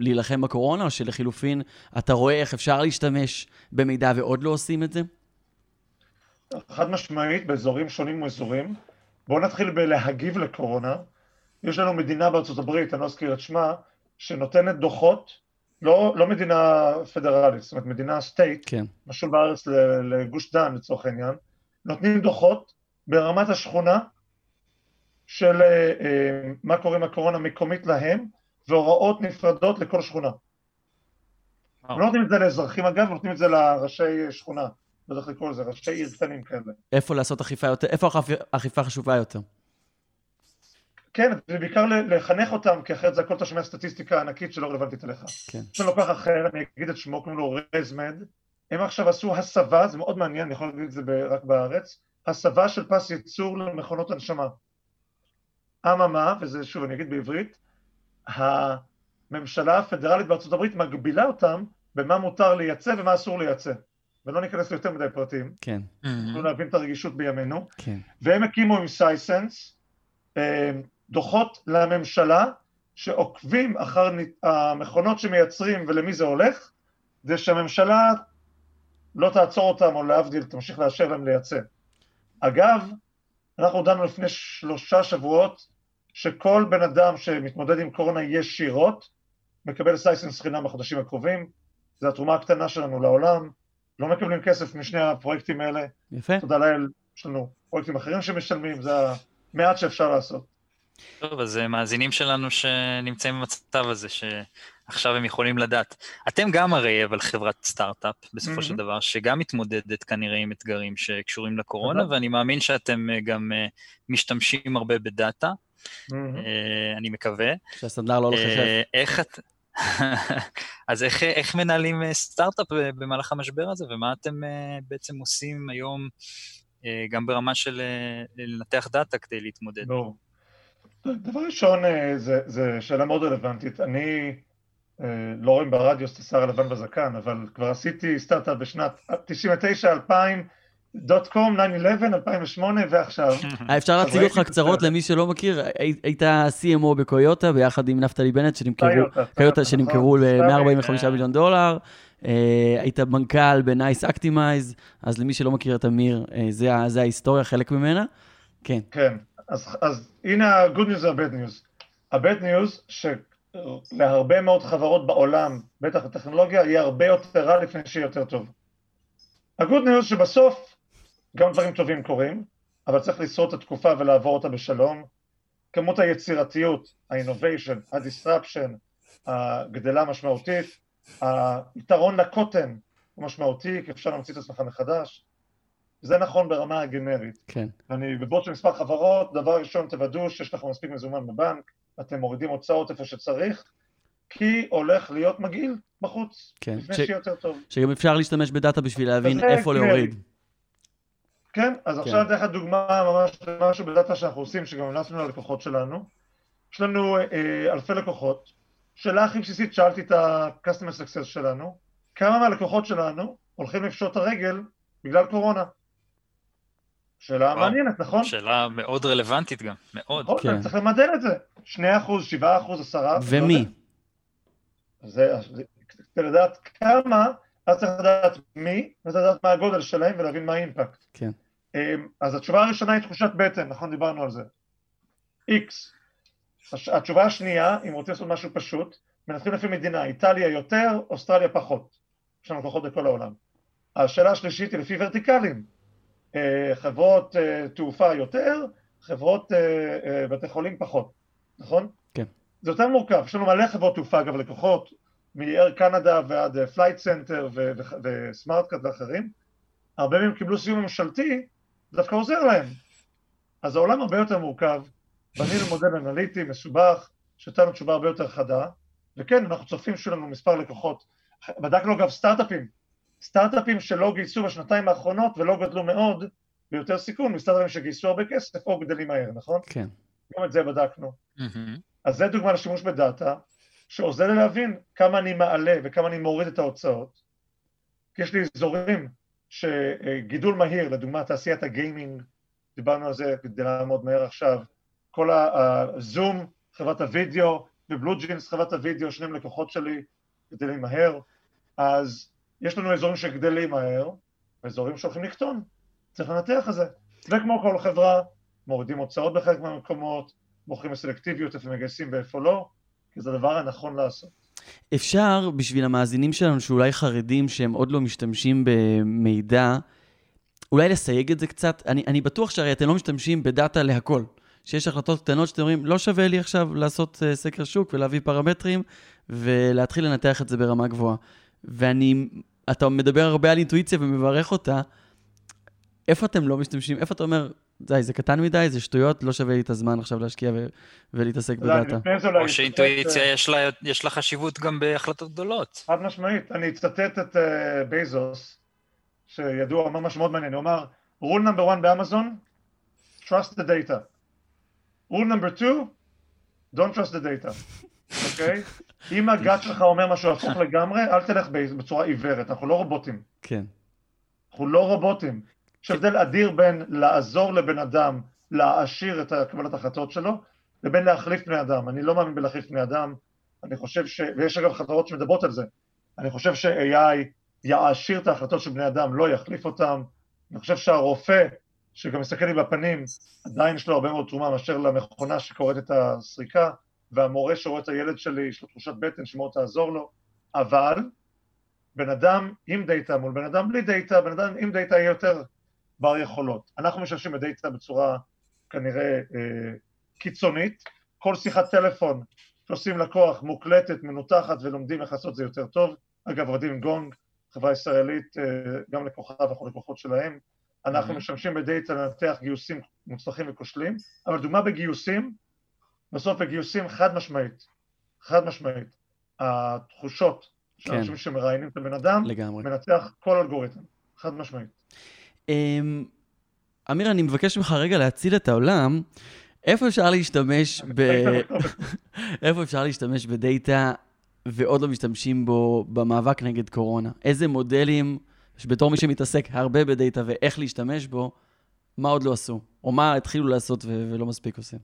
להילחם בקורונה, או שלחילופין אתה רואה איך אפשר להשתמש במידע ועוד לא עושים את זה? חד משמעית, באזורים שונים ואזורים. בואו נתחיל בלהגיב לקורונה. יש לנו מדינה בארצות הברית, אני לא אזכיר את שמה, שנותנת דוחות, לא מדינה פדרלית, זאת אומרת מדינה סטייט, כן. משול בארץ לגוש דן לצורך העניין, נותנים דוחות ברמת השכונה של מה קורה עם הקורונה מקומית להם, והוראות נפרדות לכל שכונה. הם לא נותנים את זה לאזרחים אגב, נותנים את זה לראשי שכונה, לא צריך לקרוא לזה, ראשי עיר קטנים כאלה. איפה לעשות אכיפה יותר, איפה אכיפה חשובה יותר? כן, ובעיקר לחנך אותם, כי אחרת זה הכל אתה שומע סטטיסטיקה ענקית שלא רלוונטית אליך. יש לנו כך אחר, אני אגיד את שמו, קוראים לו רזמד, הם עכשיו עשו הסבה, זה מאוד מעניין, אני יכול להגיד את זה רק בארץ, הסבה של פס ייצור למכונות הנשמה. אממה, וזה שוב אני אגיד בעברית, הממשלה הפדרלית בארצות הברית מגבילה אותם במה מותר לייצא ומה אסור לייצא. ולא ניכנס ליותר מדי פרטים. כן. לא להבין את הרגישות בימינו. כן. והם הקימו עם סייסנס, דוחות לממשלה שעוקבים אחר המכונות שמייצרים ולמי זה הולך, זה שהממשלה לא תעצור אותם או להבדיל, תמשיך לאשר להם לייצא. אגב, אנחנו הודענו לפני 3 שבועות שכל בן אדם שמתמודד עם קורונה ישירות, מקבל סייסנס חינם בחודשים הקרובים, זו התרומה הקטנה שלנו לעולם, לא מקבלים כסף משני הפרויקטים האלה. יפה. תודה לאל, יש לנו פרויקטים אחרים שמשלמים, זה מעט שאפשר לעשות. טוב, אז מאזינים שלנו שנמצאים במצב הזה, שעכשיו הם יכולים לדעת. אתם גם הרי, אבל חברת סטארט-אפ, בסופו של דבר, שגם מתמודדת כנראה עם אתגרים שקשורים לקורונה, ואני מאמין שאתם גם משתמשים הרבה בדאטה, אני מקווה. שהסנדר לא לחשב. אז איך מנהלים סטארט-אפ במהלך המשבר הזה, ומה אתם בעצם עושים היום, גם ברמה של לנתח דאטה כדי להתמודד? ברור. דבר ראשון, זה שאלה מאוד רלוונטית. אני לא רואים ברדיו את השיער הלבן בזקן, אבל כבר עשיתי סטארט-אפ בשנת 99, 2000, .com, 9/11, 2008 ועכשיו. אפשר להציג אותך קצרות למי שלא מכיר, הייתה CMO בקויוטה ביחד עם נפתלי בנט שנמכרו ל$145 מיליון, היית בנקל בנייס אקטימייז, אז למי שלא מכיר את אמיר, זה ההיסטוריה, חלק ממנה. כן. כן. אז הנה ה-good news וה-bad news. ה-bad news שלהרבה מאוד חברות בעולם, בטח הטכנולוגיה, יהיה הרבה יותר רע לפני שיהיה יותר טוב. ה-good news שבסוף גם דברים טובים קורים, אבל צריך לשרוד את התקופה ולעבור אותה בשלום. כמות היצירתיות, ה-innovation, ה-disruption, הגדלה משמעותית, היתרון לקוטן הוא משמעותי, כי אפשר להמציא את עצמך מחדש. זה נכון ברמה הגנרית. כן. אני בבוט של מספר חברות, דבר ראשון תוודאו שיש לכם מספיק מזומן בבנק, אתם מורידים הוצאות איפה שצריך, כי הולך להיות מגעיל בחוץ, כן. לפני שיהיה יותר טוב. שגם אפשר להשתמש בדאטה בשביל להבין איפה להוריד. כן, אז כן. עכשיו דרך הדוגמה ממש משהו בדאטה שאנחנו עושים, שגם המלצנו ללקוחות שלנו. יש לנו אלפי לקוחות, שאלה הכי בסיסית, שאלתי את ה-Customer Success שלנו, כמה מהלקוחות שלנו הולכים לפשוט הרגל בגלל קורונה? שאלה מעניינת, נכון? שאלה מאוד רלוונטית גם, מאוד. נכון, צריך למדל את זה. 2%, 7%, 10%. ומי? זה לדעת כמה, אז צריך לדעת מי, וזה לדעת מה הגודל שלהם ולהבין מה האימפקט. כן. אז התשובה הראשונה היא תחושת בטן, נכון? דיברנו על זה. X. התשובה השנייה, אם רוצים לעשות משהו פשוט, מנתחים לפי מדינה, איטליה יותר, אוסטרליה פחות. יש לנו לקוחות בכל העולם. השאלה השלישית היא לפי ורטיקלים, חברות תעופה יותר, חברות בתי חולים פחות, נכון? כן. זה יותר מורכב, יש לנו מלא חברות תעופה, אגב לקוחות, מאייר קנדה ועד פלייט סנטר וסמארטקאט ואחרים, הרבה מהם קיבלו סיום ממשלתי, זה דווקא עוזר להם. אז העולם הרבה יותר מורכב, בנינו מודל אנליטי, מסובך, שתנו תשובה הרבה יותר חדה, וכן, אנחנו צופים שלנו מספר לקוחות, בדקנו אגב סטארט-אפים שלא גייסו בשנתיים האחרונות ולא גדלו מאוד, ביותר סיכון, מסתדרים שגייסו הרבה כסף או גדלים מהר, נכון? כן. גם את זה בדקנו. אז זה דוגמה לשימוש בדאטה, שעוזר לי להבין כמה אני מעלה וכמה אני מוריד את ההוצאות, כי יש לי אזורים שגידול מהיר, לדוגמה תעשיית הגיימינג, דיברנו על זה גדלה מאוד מהר עכשיו, כל הזום, חברת הווידאו, ובלו ג'ינס, חברת הווידאו, שנים לקוחות שלי גדלים מהר, אז יש לנו אזורים שגדלים מהר, ואזורים שהולכים לקטון, צריך לנתח את זה. וכמו כל חברה, מורידים הוצאות בחלק מהמקומות, מוכרים בסלקטיביות, איפה מגייסים ואיפה לא, כי זה הדבר הנכון לעשות. אפשר, בשביל המאזינים שלנו, שאולי חרדים שהם עוד לא משתמשים במידע, אולי לסייג את זה קצת, אני בטוח שהרי אתם לא משתמשים בדאטה להכל, שיש החלטות קטנות שאתם אומרים, לא שווה לי עכשיו לעשות סקר שוק ולהביא פרמטרים, ולהתחיל לנתח את זה ברמה גבוהה. אתה מדבר הרבה על אינטואיציה ומברך אותה, איפה אתם לא משתמשים? איפה אתה אומר, זה קטן מדי, זה שטויות, לא שווה לי את הזמן עכשיו להשקיע ולהתעסק בדאטה. או שאינטואיציה יש לה חשיבות גם בהחלטות גדולות. חד משמעית, אני אצטט את בייזוס, שידוע, אמר משהו מאוד מעניין, הוא אמר, rule number one באמזון, trust the data. rule number two, don't trust the data. אוקיי? אם הגאט שלך אומר משהו הפוך לגמרי, אל תלך בצורה עיוורת, אנחנו לא רובוטים. כן. אנחנו לא רובוטים. יש הבדל אדיר בין לעזור לבן אדם, להעשיר את קבלת החלטות שלו, לבין להחליף בני אדם. אני לא מאמין בלהחליף בני אדם, אני חושב ויש אגב חברות שמדברות על זה. אני חושב ש-AI יעשיר את ההחלטות של בני אדם, לא יחליף אותם. אני חושב שהרופא, שגם מסתכל לי בפנים, עדיין יש לו הרבה מאוד תרומה, מאשר למכונה שקוראת את הסריקה, והמורה שרואה את הילד שלי, יש לו תחושת בטן שמאוד תעזור לו, אבל בן אדם עם דאטה מול בן אדם בלי דאטה, בן אדם עם דאטה יהיה יותר בר יכולות. אנחנו משתמשים בדאטה בצורה כנראה קיצונית, כל שיחת טלפון שעושים לקוח מוקלטת, מנותחת ולומדים איך לעשות זה יותר טוב, אגב עובדים עם גונג, חברה ישראלית, גם לקוחה ואנחנו לקוחות שלהם, אנחנו משתמשים בדאטה לנתח גיוסים מוצלחים וכושלים, אבל דוגמה בגיוסים, בסוף בגיוסים חד משמעית, התחושות של אנשים שמראיינים את הבן אדם, מנתח כל אלגוריתם, חד משמעית. אמיר, אני מבקש ממך רגע להציל את העולם, איפה אפשר להשתמש בדאטה ועוד לא משתמשים בו במאבק נגד קורונה? איזה מודלים, שבתור מי שמתעסק הרבה בדאטה ואיך להשתמש בו, מה עוד לא עשו? או מה התחילו לעשות ולא מספיק עושים?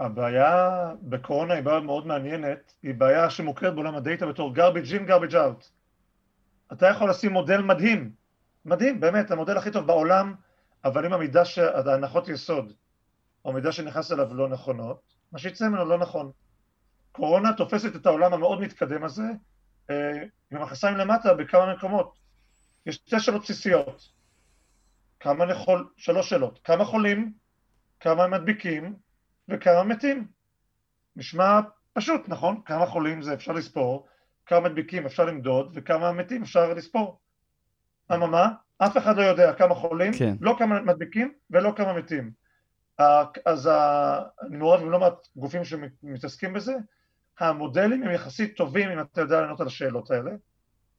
הבעיה בקורונה היא בעיה מאוד מעניינת, היא בעיה שמוכרת בעולם הדאטה בתור garbage in, garbage out. אתה יכול לשים מודל מדהים, מדהים, באמת, המודל הכי טוב בעולם, אבל אם המידע שההנחות יסוד, או המידע שנכנס אליו לא נכונות, מה שיצא ממנו לא נכון. קורונה תופסת את העולם המאוד מתקדם הזה, עם החסיים למטה בכמה מקומות. יש 2 שאלות בסיסיות, שלוש שאלות, כמה חולים, כמה מדביקים, וכמה מתים. נשמע פשוט, נכון? כמה חולים זה אפשר לספור, כמה מדביקים אפשר למדוד, וכמה מתים אפשר לספור. אממה, אף אחד לא יודע כמה חולים, לא כמה מדביקים ולא כמה מתים. אז אני מעורב עם לא מעט גופים שמתעסקים בזה, המודלים הם יחסית טובים אם אתה יודע לענות על השאלות האלה.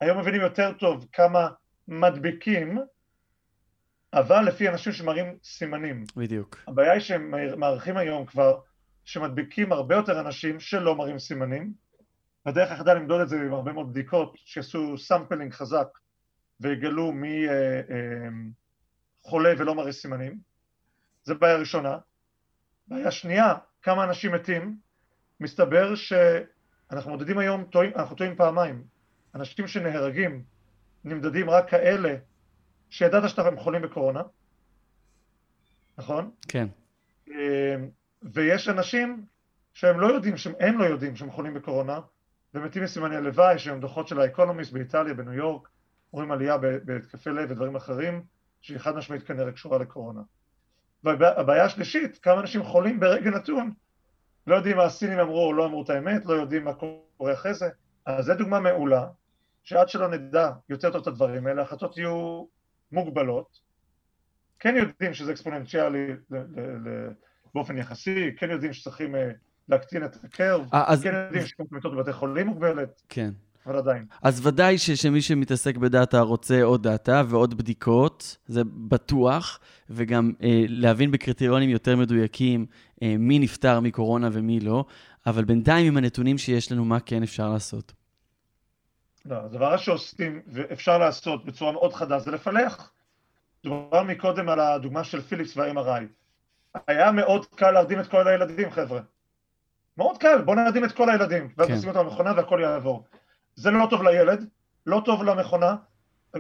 היום מבינים יותר טוב כמה מדביקים, אבל לפי אנשים שמראים סימנים. בדיוק. הבעיה היא שהם מערכים היום כבר, שמדביקים הרבה יותר אנשים שלא מראים סימנים, הדרך היחידה למדוד את זה עם הרבה מאוד בדיקות, שיעשו סמפלינג חזק, ויגלו מי חולה ולא מראה סימנים. זו בעיה ראשונה. בעיה שנייה, כמה אנשים מתים, מסתבר שאנחנו מודדים היום, אנחנו טועים פעמיים. אנשים שנהרגים, נמדדים רק כאלה, שידעת שאתם חולים בקורונה, נכון? כן. ויש אנשים שהם לא יודעים, שהם לא יודעים שהם חולים בקורונה, ומתים מסימני הלוואי, שהם דוחות של האקונומיסט באיטליה, בניו יורק, אנחנו רואים עלייה בהתקפי לב ודברים אחרים, שהיא חד משמעית כנראה קשורה לקורונה. והבעיה השלישית, כמה אנשים חולים ברגע נתון, לא יודעים מה הסינים אמרו או לא אמרו את האמת, לא יודעים מה קורה אחרי זה. אז זו דוגמה מעולה, שעד שלא נדע יותר טוב את הדברים האלה, החלטות יהיו מוגבלות, כן יודעים שזה אקספוננציאלי באופן יחסי, כן יודעים שצריכים להקטין את הקרב, כן יודעים שמיטות בבתי חולים מוגבלת, אבל עדיין. אז ודאי שמי שמתעסק בדאטה רוצה עוד דאטה ועוד בדיקות, זה בטוח, וגם להבין בקריטריונים יותר מדויקים מי נפטר מקורונה ומי לא, אבל בינתיים עם הנתונים שיש לנו מה כן אפשר לעשות. לא, הדבר שעושים ואפשר לעשות בצורה מאוד חדה זה לפלח. דובר מקודם על הדוגמה של פיליפס וה-MRI. היה מאוד קל להרדים את כל הילדים, חבר'ה. מאוד קל, בוא נרדים את כל הילדים, ואז נשים אותם במכונה והכל יעבור. זה לא טוב לילד, לא טוב למכונה,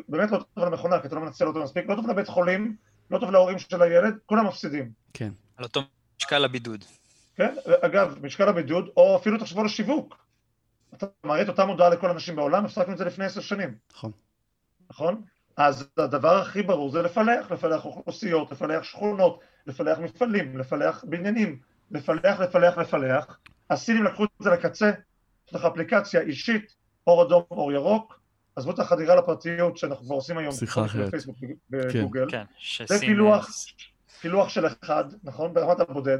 באמת לא טוב למכונה, כי אתה לא מנצל אותו מספיק, לא טוב לבית חולים, לא טוב להורים של הילד, כולם מפסידים. כן. על אותו משקל הבידוד. כן, אגב, משקל הבידוד, או אפילו תחשבו על השיווק. אתה מראה את אותה מודעה לכל אנשים בעולם, הפסקנו את זה לפני 10 שנים. נכון. נכון? אז הדבר הכי ברור זה לפלח, לפלח אוכלוסיות, לפלח שכונות, לפלח מפעלים, לפלח בניינים, לפלח. הסינים לקחו את זה לקצה, יש לך אפליקציה אישית, אור אדום, אור ירוק, עזבו את החדירה לפרטיות שאנחנו כבר עושים היום בפייסבוק ובגוגל. כן, כן. זה פילוח של אחד, נכון? ברמת הבודד,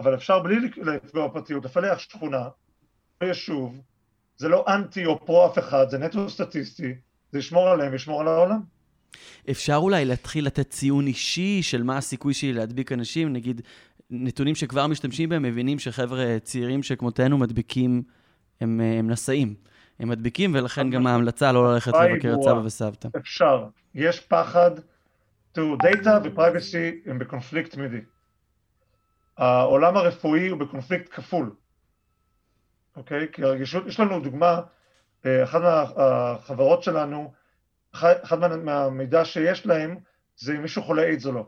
אבל אפשר בלי לפגוע בפרטיות, לפלח שכונה, יישוב, זה לא אנטי או פרו אף אחד, זה נטו סטטיסטי, זה ישמור עליהם וישמור על העולם. אפשר אולי להתחיל לתת ציון אישי של מה הסיכוי שלי להדביק אנשים, נגיד נתונים שכבר משתמשים בהם, מבינים שחבר'ה צעירים שכמותנו מדביקים, הם נשאים, הם מדביקים, ולכן גם ההמלצה לא ללכת לבקר את סבא וסבתא. אפשר, יש פחד, תראו, דאטה ופרייבסי הם בקונפליקט תמידי. העולם הרפואי הוא בקונפליקט כפול. אוקיי? כי יש לנו דוגמה, אחת מהחברות שלנו, אחד מהמידע שיש להם, זה אם מישהו חולה איידס או לא.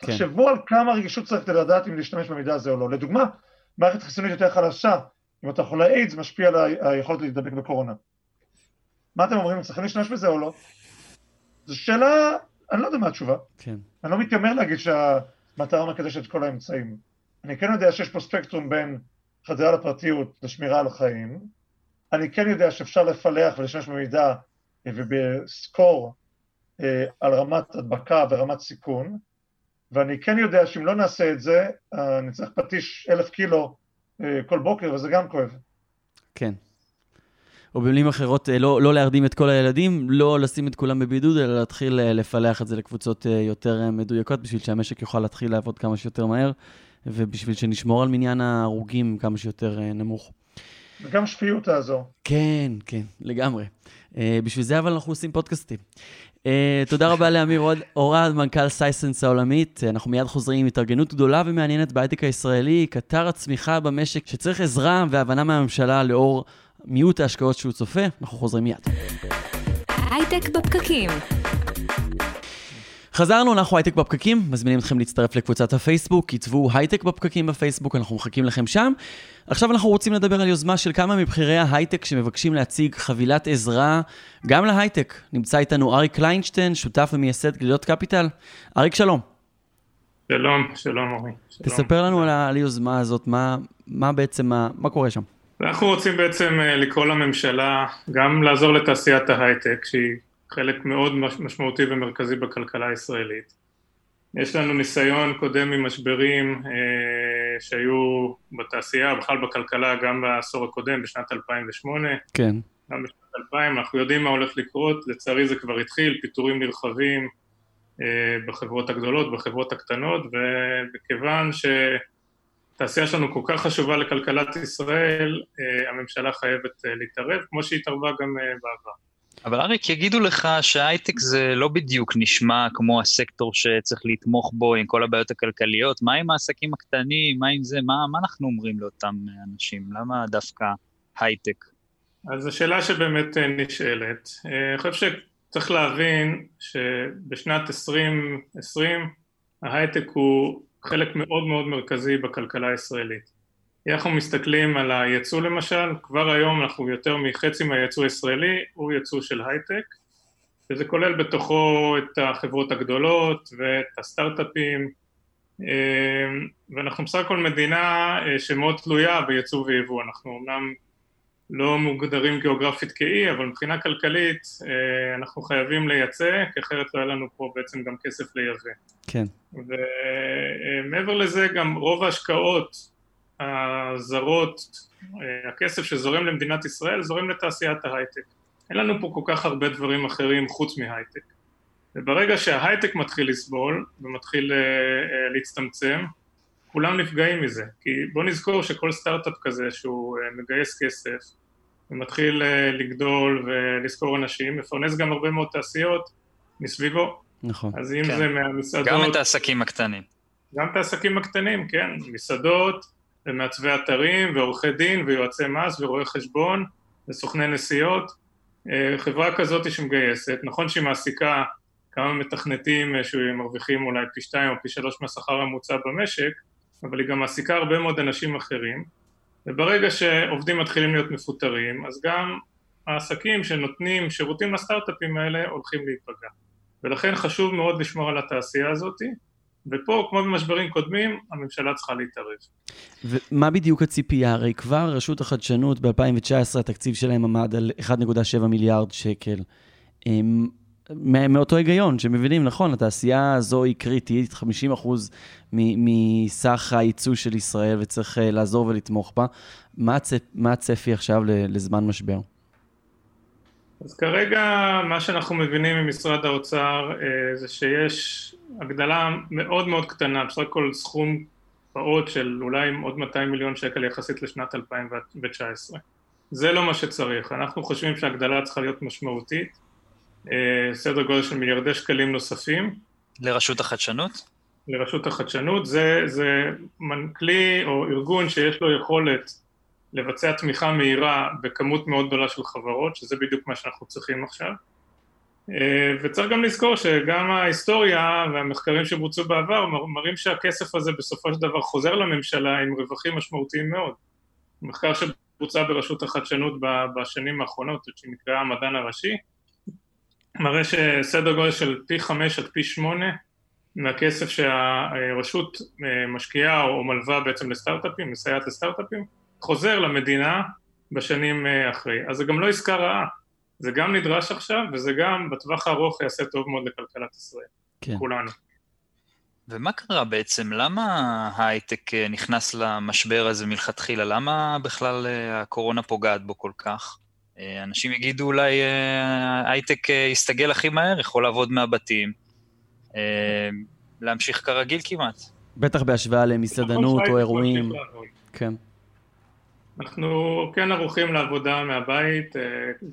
תחשבו על כמה רגישות צריך לדעת אם להשתמש במידע הזה או לא. לדוגמה, מערכת חיסונית יותר חלשה, אם אתה חולה איידס, משפיע על היכולת להידבק בקורונה. מה אתם אומרים? צריכים להשתמש בזה או לא? זו שאלה, אני לא יודע מה התשובה. אני לא מתיימר להגיד שהמטרה מקדשת את כל האמצעים. אני כן יודע שיש פה ספקטרום בין חדירה לפרטיות לשמירה על החיים. אני כן יודע שאפשר לפלח ולשמש במידע ובסקור על רמת הדבקה ורמת סיכון, ואני כן יודע שאם לא נעשה את זה, אני צריך פטיש 1,000 קילו כל בוקר, וזה גם כואב. כן. או במילים אחרות, לא להרדים את כל הילדים, לא לשים את כולם בבידוד, אלא להתחיל לפלח את זה לקבוצות יותר מדויקות, בשביל שהמשק יוכל להתחיל לעבוד כמה שיותר מהר, ובשביל שנשמור על מניין ההרוגים כמה שיותר נמוך. וגם שפיות תעזור. כן, כן, לגמרי. בשביל זה אבל אנחנו עושים פודקאסטים. תודה רבה לאמיר אורעד, מנכ"ל סייסנס העולמית. אנחנו מיד חוזרים עם התארגנות גדולה ומעניינת בהייטק הישראלי, קטר הצמיחה במשק שצריך עזרה והבנה מהממשלה לאור מיעוט ההשקעות שהוא צופה. אנחנו חוזרים מיד. הייטק בפקקים. חזרנו, אנחנו הייטק בפקקים, מזמינים אתכם להצטרף לקבוצת הפייסבוק, כתבו הייטק בפקקים בפייסבוק, אנחנו מחכים לכם שם. עכשיו אנחנו רוצים לדבר על יוזמה של כמה מבחירי ההייטק שמבקשים להציג חבילת עזרה גם להייטק. נמצא איתנו אריק קליינשטיין, שותף ומייסד גלילות קפיטל. אריק, שלום. שלום, שלום אורי. תספר לנו על היוזמה הזאת, מה בעצם, מה קורה שם? אנחנו רוצים בעצם לקרוא לממשלה, גם לעזור לתעשיית ההייטק, שהיא חלק מאוד משמעותי ומרכזי בכלכלה הישראלית. יש לנו ניסיון קודם ממשברים שהיו בתעשייה, בכלל בכלכלה, גם בעשור הקודם, בשנת 2008. כן. גם בשנת 2000, אנחנו יודעים מה הולך לקרות, לצערי זה כבר התחיל, פיטורים נרחבים בחברות הגדולות, בחברות הקטנות, ובכיוון שתעשייה שלנו כל כך חשובה לכלכלת ישראל, הממשלה חייבת להתערב, כמו שהיא התערבה גם בעבר. אבל אריק, יגידו לך שההייטק זה לא בדיוק נשמע כמו הסקטור שצריך לתמוך בו עם כל הבעיות הכלכליות, מה עם העסקים הקטנים, מה עם זה, מה אנחנו אומרים לאותם אנשים, למה דווקא הייטק? אז השאלה שבאמת נשאלת, אני חושב שצריך להבין שבשנת 2020 ההייטק הוא חלק מאוד מאוד מרכזי בכלכלה הישראלית. אנחנו מסתכלים על הייצוא למשל, כבר היום אנחנו יותר מחצי מהייצוא הישראלי, הוא ייצוא של הייטק, שזה כולל בתוכו את החברות הגדולות ואת הסטארט-אפים, ואנחנו בסך הכל מדינה שמאוד תלויה בייצוא ויבוא, אנחנו אומנם לא מוגדרים גיאוגרפית כאי, אבל מבחינה כלכלית אנחנו חייבים לייצא, כי אחרת לא היה לנו פה בעצם גם כסף לייבא. כן. ומעבר לזה גם רוב ההשקעות הזרות, הכסף שזורם למדינת ישראל, זורם לתעשיית ההייטק. אין לנו פה כל כך הרבה דברים אחרים חוץ מהייטק. וברגע שההייטק מתחיל לסבול ומתחיל להצטמצם, כולם נפגעים מזה, כי בוא נזכור שכל סטארט-אפ כזה שהוא מגייס כסף ומתחיל לגדול ולזכור אנשים, מפרנס גם הרבה מאוד תעשיות מסביבו. נכון. אז אם כן. זה מהמסעדות... גם את העסקים הקטנים. גם את העסקים הקטנים, כן. מסעדות ומעצבי אתרים ועורכי דין ויועצי מס ורואי חשבון וסוכני נסיעות. חברה כזאת שמגייסת, נכון שהיא מעסיקה כמה מתכנתים שמרוויחים אולי פי 2 או פי 3 מהשכר הממוצע במשק, אבל היא גם מעסיקה הרבה מאוד אנשים אחרים, וברגע שעובדים מתחילים להיות מפוטרים, אז גם העסקים שנותנים שירותים לסטארט-אפים האלה הולכים להיפגע. ולכן חשוב מאוד לשמור על התעשייה הזאת, ופה, כמו במשברים קודמים, הממשלה צריכה להתערב. ומה בדיוק הציפייה? הרי כבר רשות החדשנות ב-2019, התקציב שלהם עמד על 1.7 מיליארד שקל. מאותו היגיון שמבינים, נכון, התעשייה הזו היא קריטית, 50% מסך הייצוא של ישראל, וצריך לעזור ולתמוך בה. מה הצפי עכשיו לזמן משבר? אז כרגע מה שאנחנו מבינים ממשרד האוצר זה שיש הגדלה מאוד מאוד קטנה, בסך הכל סכום פעוט של אולי עוד 200 מיליון שקל יחסית לשנת 2019. זה לא מה שצריך, אנחנו חושבים שההגדלה צריכה להיות משמעותית, סדר גודל של מיליארדי שקלים נוספים. לרשות החדשנות? לרשות החדשנות, זה מנכלי או ארגון שיש לו יכולת לבצע תמיכה מהירה בכמות מאוד גדולה של חברות, שזה בדיוק מה שאנחנו צריכים עכשיו. וצריך גם לזכור שגם ההיסטוריה והמחקרים שבוצעו בעבר מראים שהכסף הזה בסופו של דבר חוזר לממשלה עם רווחים משמעותיים מאוד. מחקר שבוצע ברשות החדשנות בשנים האחרונות, שנקרא המדען הראשי, מראה שסדר גודל של פי 5 עד פי 8 מהכסף שהרשות משקיעה או מלווה בעצם לסטארט-אפים, מסייעת לסטארט-אפים, חוזר למדינה בשנים אחרי. אז זה גם לא עסקה רעה, זה גם נדרש עכשיו, וזה גם בטווח הארוך יעשה טוב מאוד לכלכלת ישראל, כן. כולנו. ומה קרה בעצם? למה ההייטק נכנס למשבר הזה מלכתחילה? למה בכלל הקורונה פוגעת בו כל כך? אנשים יגידו אולי הייטק יסתגל הכי מהר, יכול לעבוד מהבתים, להמשיך כרגיל כמעט. בטח בהשוואה למסעדנות או אירועים. כן. אנחנו כן ערוכים לעבודה מהבית,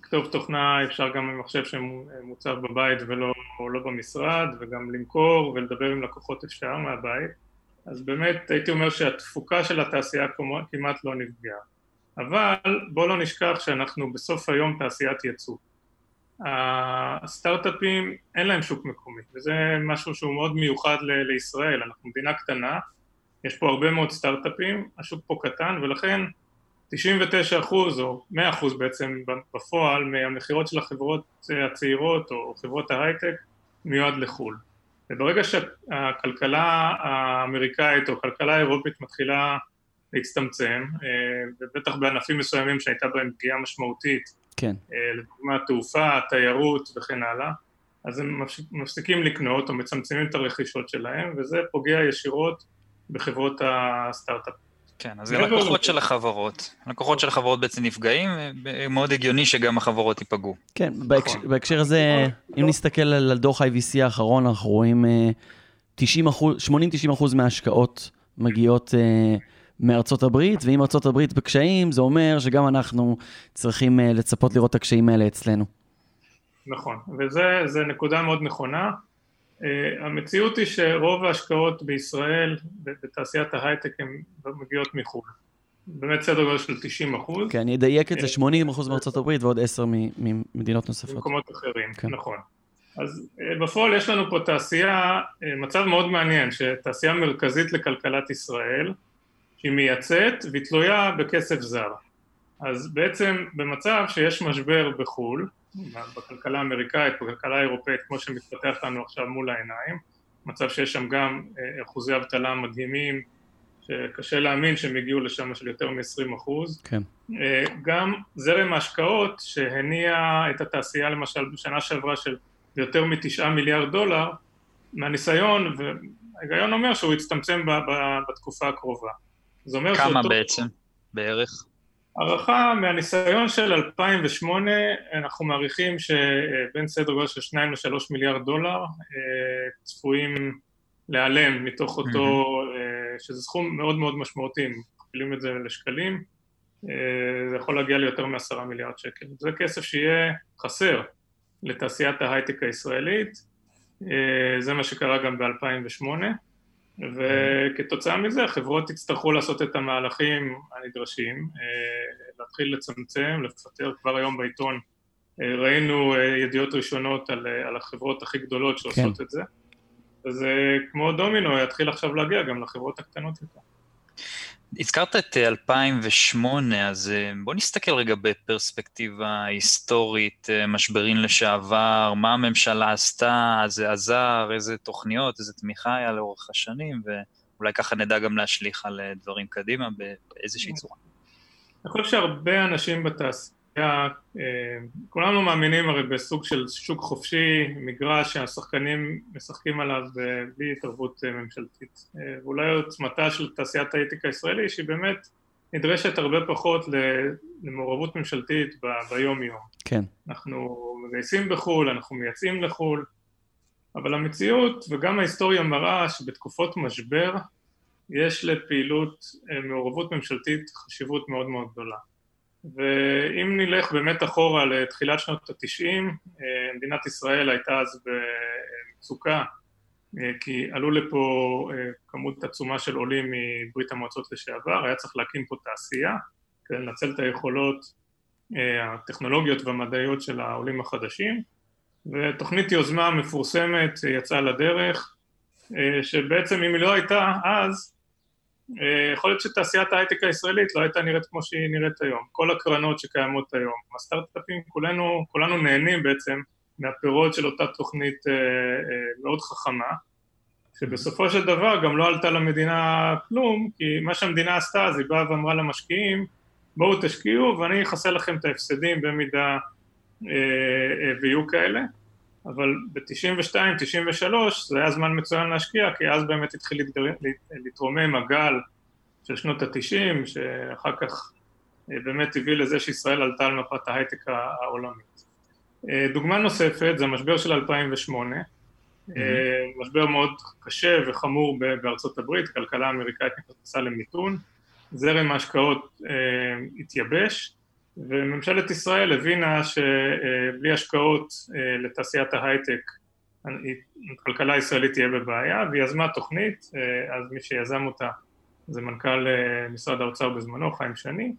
כתוב תוכנה אפשר גם במחשב שמוצב בבית ולא במשרד, וגם למכור ולדבר עם לקוחות אפשר מהבית. אז באמת הייתי אומר שהתפוקה של התעשייה כמעט לא נפגעה. אבל בוא לא נשכח שאנחנו בסוף היום תעשיית ייצוא. הסטארט-אפים אין להם שוק מקומי, וזה משהו שהוא מאוד מיוחד לישראל, אנחנו מדינה קטנה, יש פה הרבה מאוד סטארט-אפים, השוק פה קטן, ולכן 99% או 100% בעצם בפועל מהמחירות של החברות הצעירות או חברות ההייטק מיועד לחול. וברגע שהכלכלה האמריקאית או הכלכלה האירופית מתחילה להצטמצם, ובטח בענפים מסוימים שהייתה בהם פגיעה משמעותית, כן. לדוגמה תעופה, תיירות וכן הלאה, אז הם מפסיקים לקנות או מצמצמים את הרכישות שלהם, וזה פוגע ישירות בחברות הסטארט-אפ. כן, אז הלקוחות של החברות, הלקוחות של החברות בעצם נפגעים, מאוד הגיוני שגם החברות ייפגעו. כן, בהקשר הזה, אם נסתכל על דוח IVC האחרון, אנחנו רואים 80-90% מההשקעות מגיעות מארצות הברית, ואם ארצות הברית בקשיים, זה אומר שגם אנחנו צריכים לצפות לראות את הקשיים האלה אצלנו. נכון, וזה נקודה מאוד נכונה. המציאות היא שרוב ההשקעות בישראל, בתעשיית ההייטק, הן מגיעות מחו"ל. באמת סדר גודל של 90%. כן, אני אדייק את זה, 80% מארצות הברית ועוד 10 ממדינות נוספות. במקומות אחרים, כן. נכון. אז בפועל יש לנו פה תעשייה, מצב מאוד מעניין, שתעשייה מרכזית לכלכלת ישראל, שהיא מייצאת ותלויה בכסף זר. אז בעצם במצב שיש משבר בחול, בכלכלה האמריקאית, בכלכלה האירופאית, כמו שמתפתח לנו עכשיו מול העיניים, מצב שיש שם גם אחוזי אבטלה מדהימים, שקשה להאמין שהם הגיעו לשם של יותר מ-20%. כן. גם זרם ההשקעות שהניע את התעשייה, למשל בשנה שעברה של יותר מ$9 מיליארד, מהניסיון, וההיגיון אומר שהוא יצטמצם בתקופה הקרובה. זה אומר כמה שאותו... בעצם? בערך? הערכה מהניסיון של 2008, אנחנו מעריכים שבין סדר גודל של 2-3 מיליארד דולר, צפויים להיעלם מתוך אותו, שזה סכום מאוד מאוד משמעותי, מכפילים את זה לשקלים, זה יכול להגיע ליותר מ$10 מיליארד. זה כסף שיהיה חסר לתעשיית ההייטק הישראלית, זה מה שקרה גם ב-2008, וכתוצאה מזה חברות יצטרכו לעשות את המהלכים הנדרשים, להתחיל לצמצם, לפטר. כבר היום בעיתון ראינו ידיעות ראשונות על החברות הכי גדולות שעושות את זה, אז כמו דומינו יתחיל עכשיו להגיע גם לחברות הקטנות יותר. הזכרת את 2008, אז בוא נסתכל רגע בפרספקטיבה היסטורית, משברים לשעבר, מה הממשלה עשתה, איזה עזר, איזה תוכניות, איזה תמיכה היה לאורך השנים, ואולי ככה נדע גם להשליך על דברים קדימה באיזושהי צורה. אני חושב שהרבה אנשים בתעשייה, כולנו מאמינים הרי בסוג של שוק חופשי, מגרש שהשחקנים משחקים עליו בלי התערבות ממשלתית. ואולי עוצמתה של תעשיית ההייטק הישראלי שהיא באמת נדרשת הרבה פחות למעורבות ממשלתית ביום יום. כן. אנחנו מגייסים בחול, אנחנו מייצאים לחול, אבל המציאות וגם ההיסטוריה מראה שבתקופות משבר יש לפעילות מעורבות ממשלתית חשיבות מאוד מאוד גדולה. ואם נלך באמת אחורה לתחילת שנות ה-90, מדינת ישראל הייתה אז במצוקה, כי עלו לפה כמות עצומה של עולים מברית המועצות לשעבר, היה צריך להקים פה תעשייה, כדי לנצל את היכולות הטכנולוגיות והמדעיות של העולים החדשים, ותוכנית יוזמה מפורסמת יצאה לדרך, שבעצם אם היא לא הייתה אז, יכול להיות שתעשיית ההייטק הישראלית לא הייתה נראית כמו שהיא נראית היום. כל הקרנות שקיימות היום, הסטארט-אפים, כולנו נהנים בעצם מהפירות של אותה תוכנית מאוד חכמה, שבסופו של דבר גם לא עלתה למדינה כלום, כי מה שהמדינה עשתה אז היא באה ואמרה למשקיעים, בואו תשקיעו ואני אחסה לכם את ההפסדים במידה ויהיו כאלה. אבל ב-92, 93, זה היה זמן מצוין להשקיע, כי אז באמת התחיל להתרומם הגל של שנות ה-90, שאחר כך באמת הביא לזה שישראל עלתה על מפת ההייטק העולמית. דוגמה נוספת, זה המשבר של 2008, משבר מאוד קשה וחמור בארצות הברית, כלכלה האמריקאית נכנסה למיתון, זרם ההשקעות התייבש, וממשלת ישראל הבינה שבלי השקעות לתעשיית ההייטק, הכלכלה הישראלית תהיה בבעיה, והיא יזמה תוכנית, אז מי שיזם אותה זה מנכ"ל משרד האוצר בזמנו, חיים שני,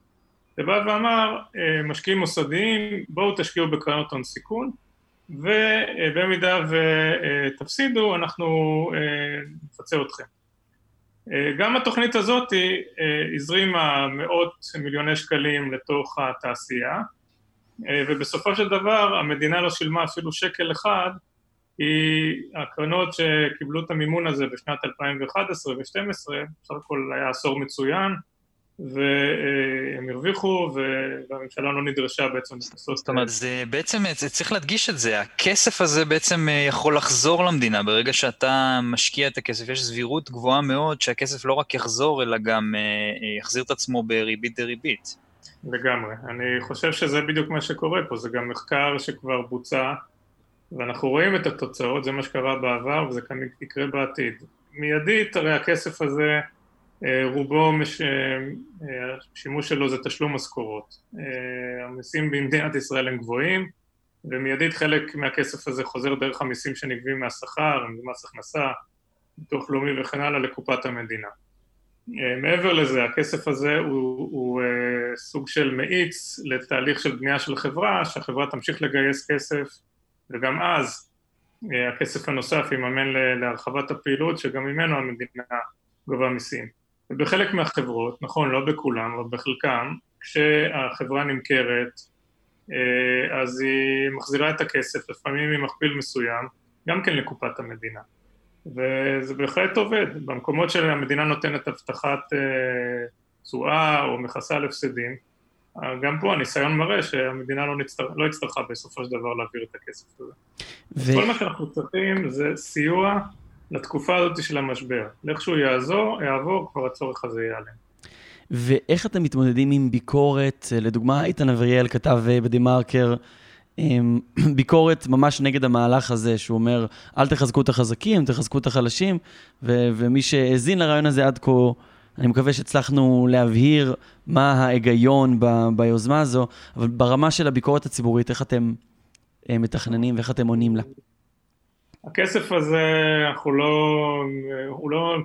ובא ואמר, משקיעים מוסדיים, בואו תשקיעו בקרנות הון סיכון, ובמידה ותפסידו, אנחנו נפצה אתכם. גם התוכנית הזאת הזרימה מאות מיליוני שקלים לתוך התעשייה, ובסופו של דבר המדינה לא שילמה אפילו שקל אחד, היא הקרנות שקיבלו את המימון הזה בשנת 2011 ו-12, בסך הכל היה עשור מצוין, והם הרוויחו, והממשלה לא נדרשה בעצם. זאת אומרת, זה בעצם, צריך להדגיש את זה, הכסף הזה בעצם יכול לחזור למדינה, ברגע שאתה משקיע את הכסף, יש סבירות גבוהה מאוד, שהכסף לא רק יחזור, אלא גם יחזיר את עצמו בריבית דריבית. לגמרי, אני חושב שזה בדיוק מה שקורה פה, זה גם מחקר שכבר בוצע, ואנחנו רואים את התוצאות, זה מה שקרה בעבר, וזה כאן יקרה בעתיד. מיידית, הרי הכסף הזה, רובו השימוש שלו זה תשלום משכורות. המיסים במדינת ישראל הם גבוהים, ומיידית חלק מהכסף הזה חוזר דרך המיסים שנגבים מהשכר, מס הכנסה, ביטוח לאומי וכן הלאה לקופת המדינה. מעבר לזה, הכסף הזה הוא סוג של מאיץ לתהליך של בנייה של חברה, שהחברה תמשיך לגייס כסף, וגם אז הכסף הנוסף יממן להרחבת הפעילות, שגם ממנו המדינה גובה מיסים. ובחלק מהחברות, נכון, לא בכולם, אבל בחלקם, כשהחברה נמכרת, אז היא מחזירה את הכסף, לפעמים היא מכפיל מסוים, גם כן לקופת המדינה. וזה בהחלט עובד. במקומות שהמדינה נותנת הבטחת תשואה או מכסה לפסדים, גם פה הניסיון מראה שהמדינה לא הצטרכה בסופו של דבר להעביר את הכסף הזה. כל מה שאנחנו צריכים זה סיוע לתקופה הזאת של המשבר. לאיכשהו יעבור, כבר הצורך הזה ייעלם. ואיך אתם מתמודדים עם ביקורת? לדוגמה, איתן אבריאל כתב בדמרקר ביקורת ממש נגד המהלך הזה, שהוא אומר, אל תחזקו את החזקים, תחזקו את החלשים, ומי שהאזין לרעיון הזה עד כה, אני מקווה שהצלחנו להבהיר מה ההיגיון ביוזמה הזו, אבל ברמה של הביקורת הציבורית, איך אתם מתכננים ואיך אתם עונים לה? הכסף הזה, הוא לא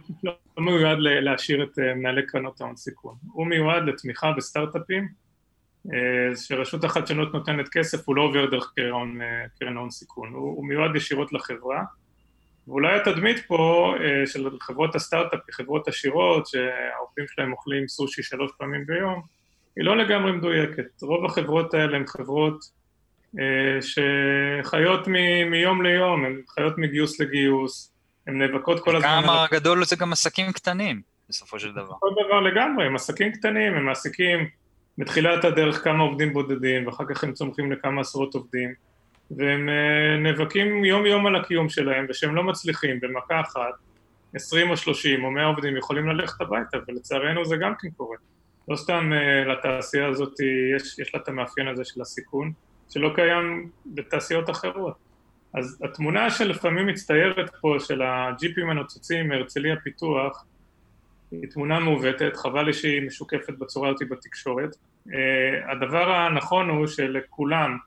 מיועד להשאיר את מנהלי קרנות ההון סיכון. הוא מיועד לתמיכה בסטארט-אפים, שרשות החדשנות נותנת כסף, הוא לא עובר דרך קרן ההון סיכון. הוא מיועד ישירות לחברה, ואולי התדמית פה של חברות הסטארט-אפ, חברות עשירות, שהעובדים שלהם אוכלים סושי 3 פעמים ביום, היא לא לגמרי מדויקת. רוב החברות האלה הן חברות שחיות מיום ליום, הן חיות מגיוס לגיוס, הן נאבקות כל הזמן. כמה גדול זה גם עסקים קטנים, בסופו של דבר. כל דבר לגמרי, הם עסקים קטנים, הם מעסיקים מתחילת הדרך כמה עובדים בודדים, ואחר כך הם צומחים לכמה עשרות עובדים, והם נאבקים יום יום על הקיום שלהם, ושהם לא מצליחים במכה אחת, 20 או 30 או 100 עובדים יכולים ללכת הביתה, ולצערנו זה גם כן קורה. לא סתם לתעשייה הזאת יש לה את המאפיין הזה של הסיכון, שלא קיים בתעשיות אחרות. אז התמונה שלפעמים מצטיירת פה, של הג'יפים הנוצצים מהרצליה פיתוח, היא תמונה מעוותת, חבל לי שהיא משוקפת בצורה אותי בתקשורת. הדבר הנכון הוא שלכולם,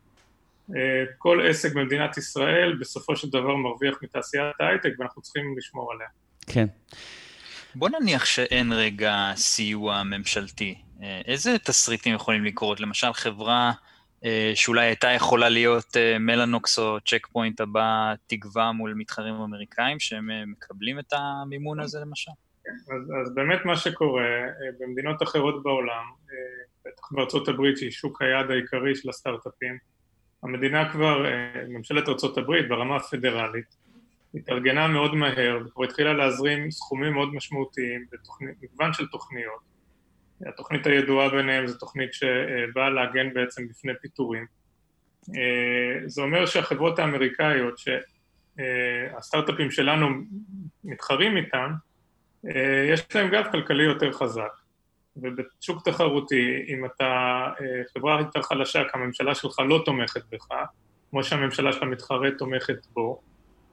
כל עסק במדינת ישראל, בסופו של דבר מרוויח מתעשיית ההייטק, ואנחנו צריכים לשמור עליה. כן. בוא נניח שאין רגע סיוע ממשלתי. איזה תסריטים יכולים לקרות? למשל, חברה שאולי הייתה יכולה להיות מלאנוקס או צ'ק פוינט הבא תקווה מול מתחרים אמריקאים שהם מקבלים את המימון הזה למשל. אז באמת מה שקורה במדינות אחרות בעולם, בטח בארצות הברית שהיא שוק היעד העיקרי של הסטארט-אפים, המדינה כבר, ממשלת ארצות הברית ברמה הפדרלית, התארגנה מאוד מהר וכבר התחילה להזרים סכומים מאוד משמעותיים במגוון של תוכניות. התוכנית הידועה ביניהם זו תוכנית שבאה להגן בעצם בפני פיתורים. זה אומר שהחברות האמריקאיות שהסטארט-אפים שלנו מתחרים איתן, יש להם גב כלכלי יותר חזק. ובשוק תחרותי, אם אתה חברה יותר חלשה, כי הממשלה שלך לא תומכת בך, כמו שהממשלה של המתחרה תומכת בו,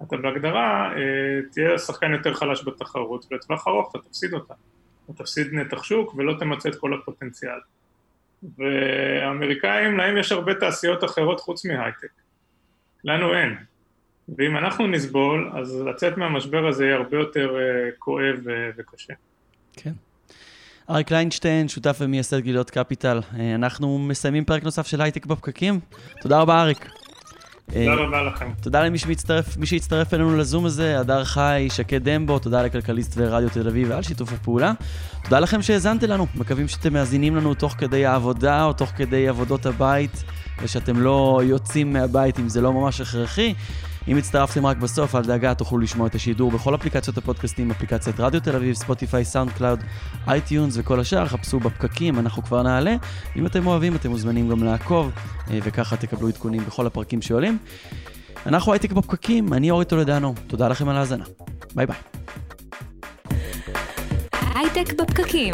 אתה בהגדרה תהיה שחקן יותר חלש בתחרות, ולטווח ארוך אתה תפסיד אותה. תפסיד נתח שוק ולא תמצא את כל הפוטנציאל. והאמריקאים, להם יש הרבה תעשיות אחרות חוץ מהייטק. לנו אין. ואם אנחנו נסבול, אז לצאת מהמשבר הזה יהיה הרבה יותר כואב וקשה. כן. אריק קליינשטיין, שותף ומייסד גלילות קפיטל. אנחנו מסיימים פרק נוסף של הייטק בפקקים. תודה רבה, אריק. תודה רבה לכם. תודה למי שהצטרף אלינו לזום הזה, אדר חי, שקד דמבו, תודה לכלכליסט ורדיו תל אביב ועל שיתוף הפעולה. תודה לכם שהאזנתם לנו, מקווים שאתם מאזינים לנו תוך כדי העבודה או תוך כדי עבודות הבית, ושאתם לא יוצאים מהבית אם זה לא ממש הכרחי. אם הצטרפתם רק בסוף, אל דאגה, תוכלו לשמוע את השידור בכל אפליקציות הפודקאסטים, אפליקציית רדיו תל אביב, ספוטיפיי, סאונד קלאוד, אי-טיונס וכל השאר, חפשו בפקקים, אנחנו כבר נעלה. אם אתם אוהבים, אתם מוזמנים גם לעקוב, וככה תקבלו עדכונים בכל הפרקים שעולים. אנחנו הייטק בפקקים, אני אורי טולידאנו, תודה לכם על ההאזנה. ביי ביי. הייטק בפקקים.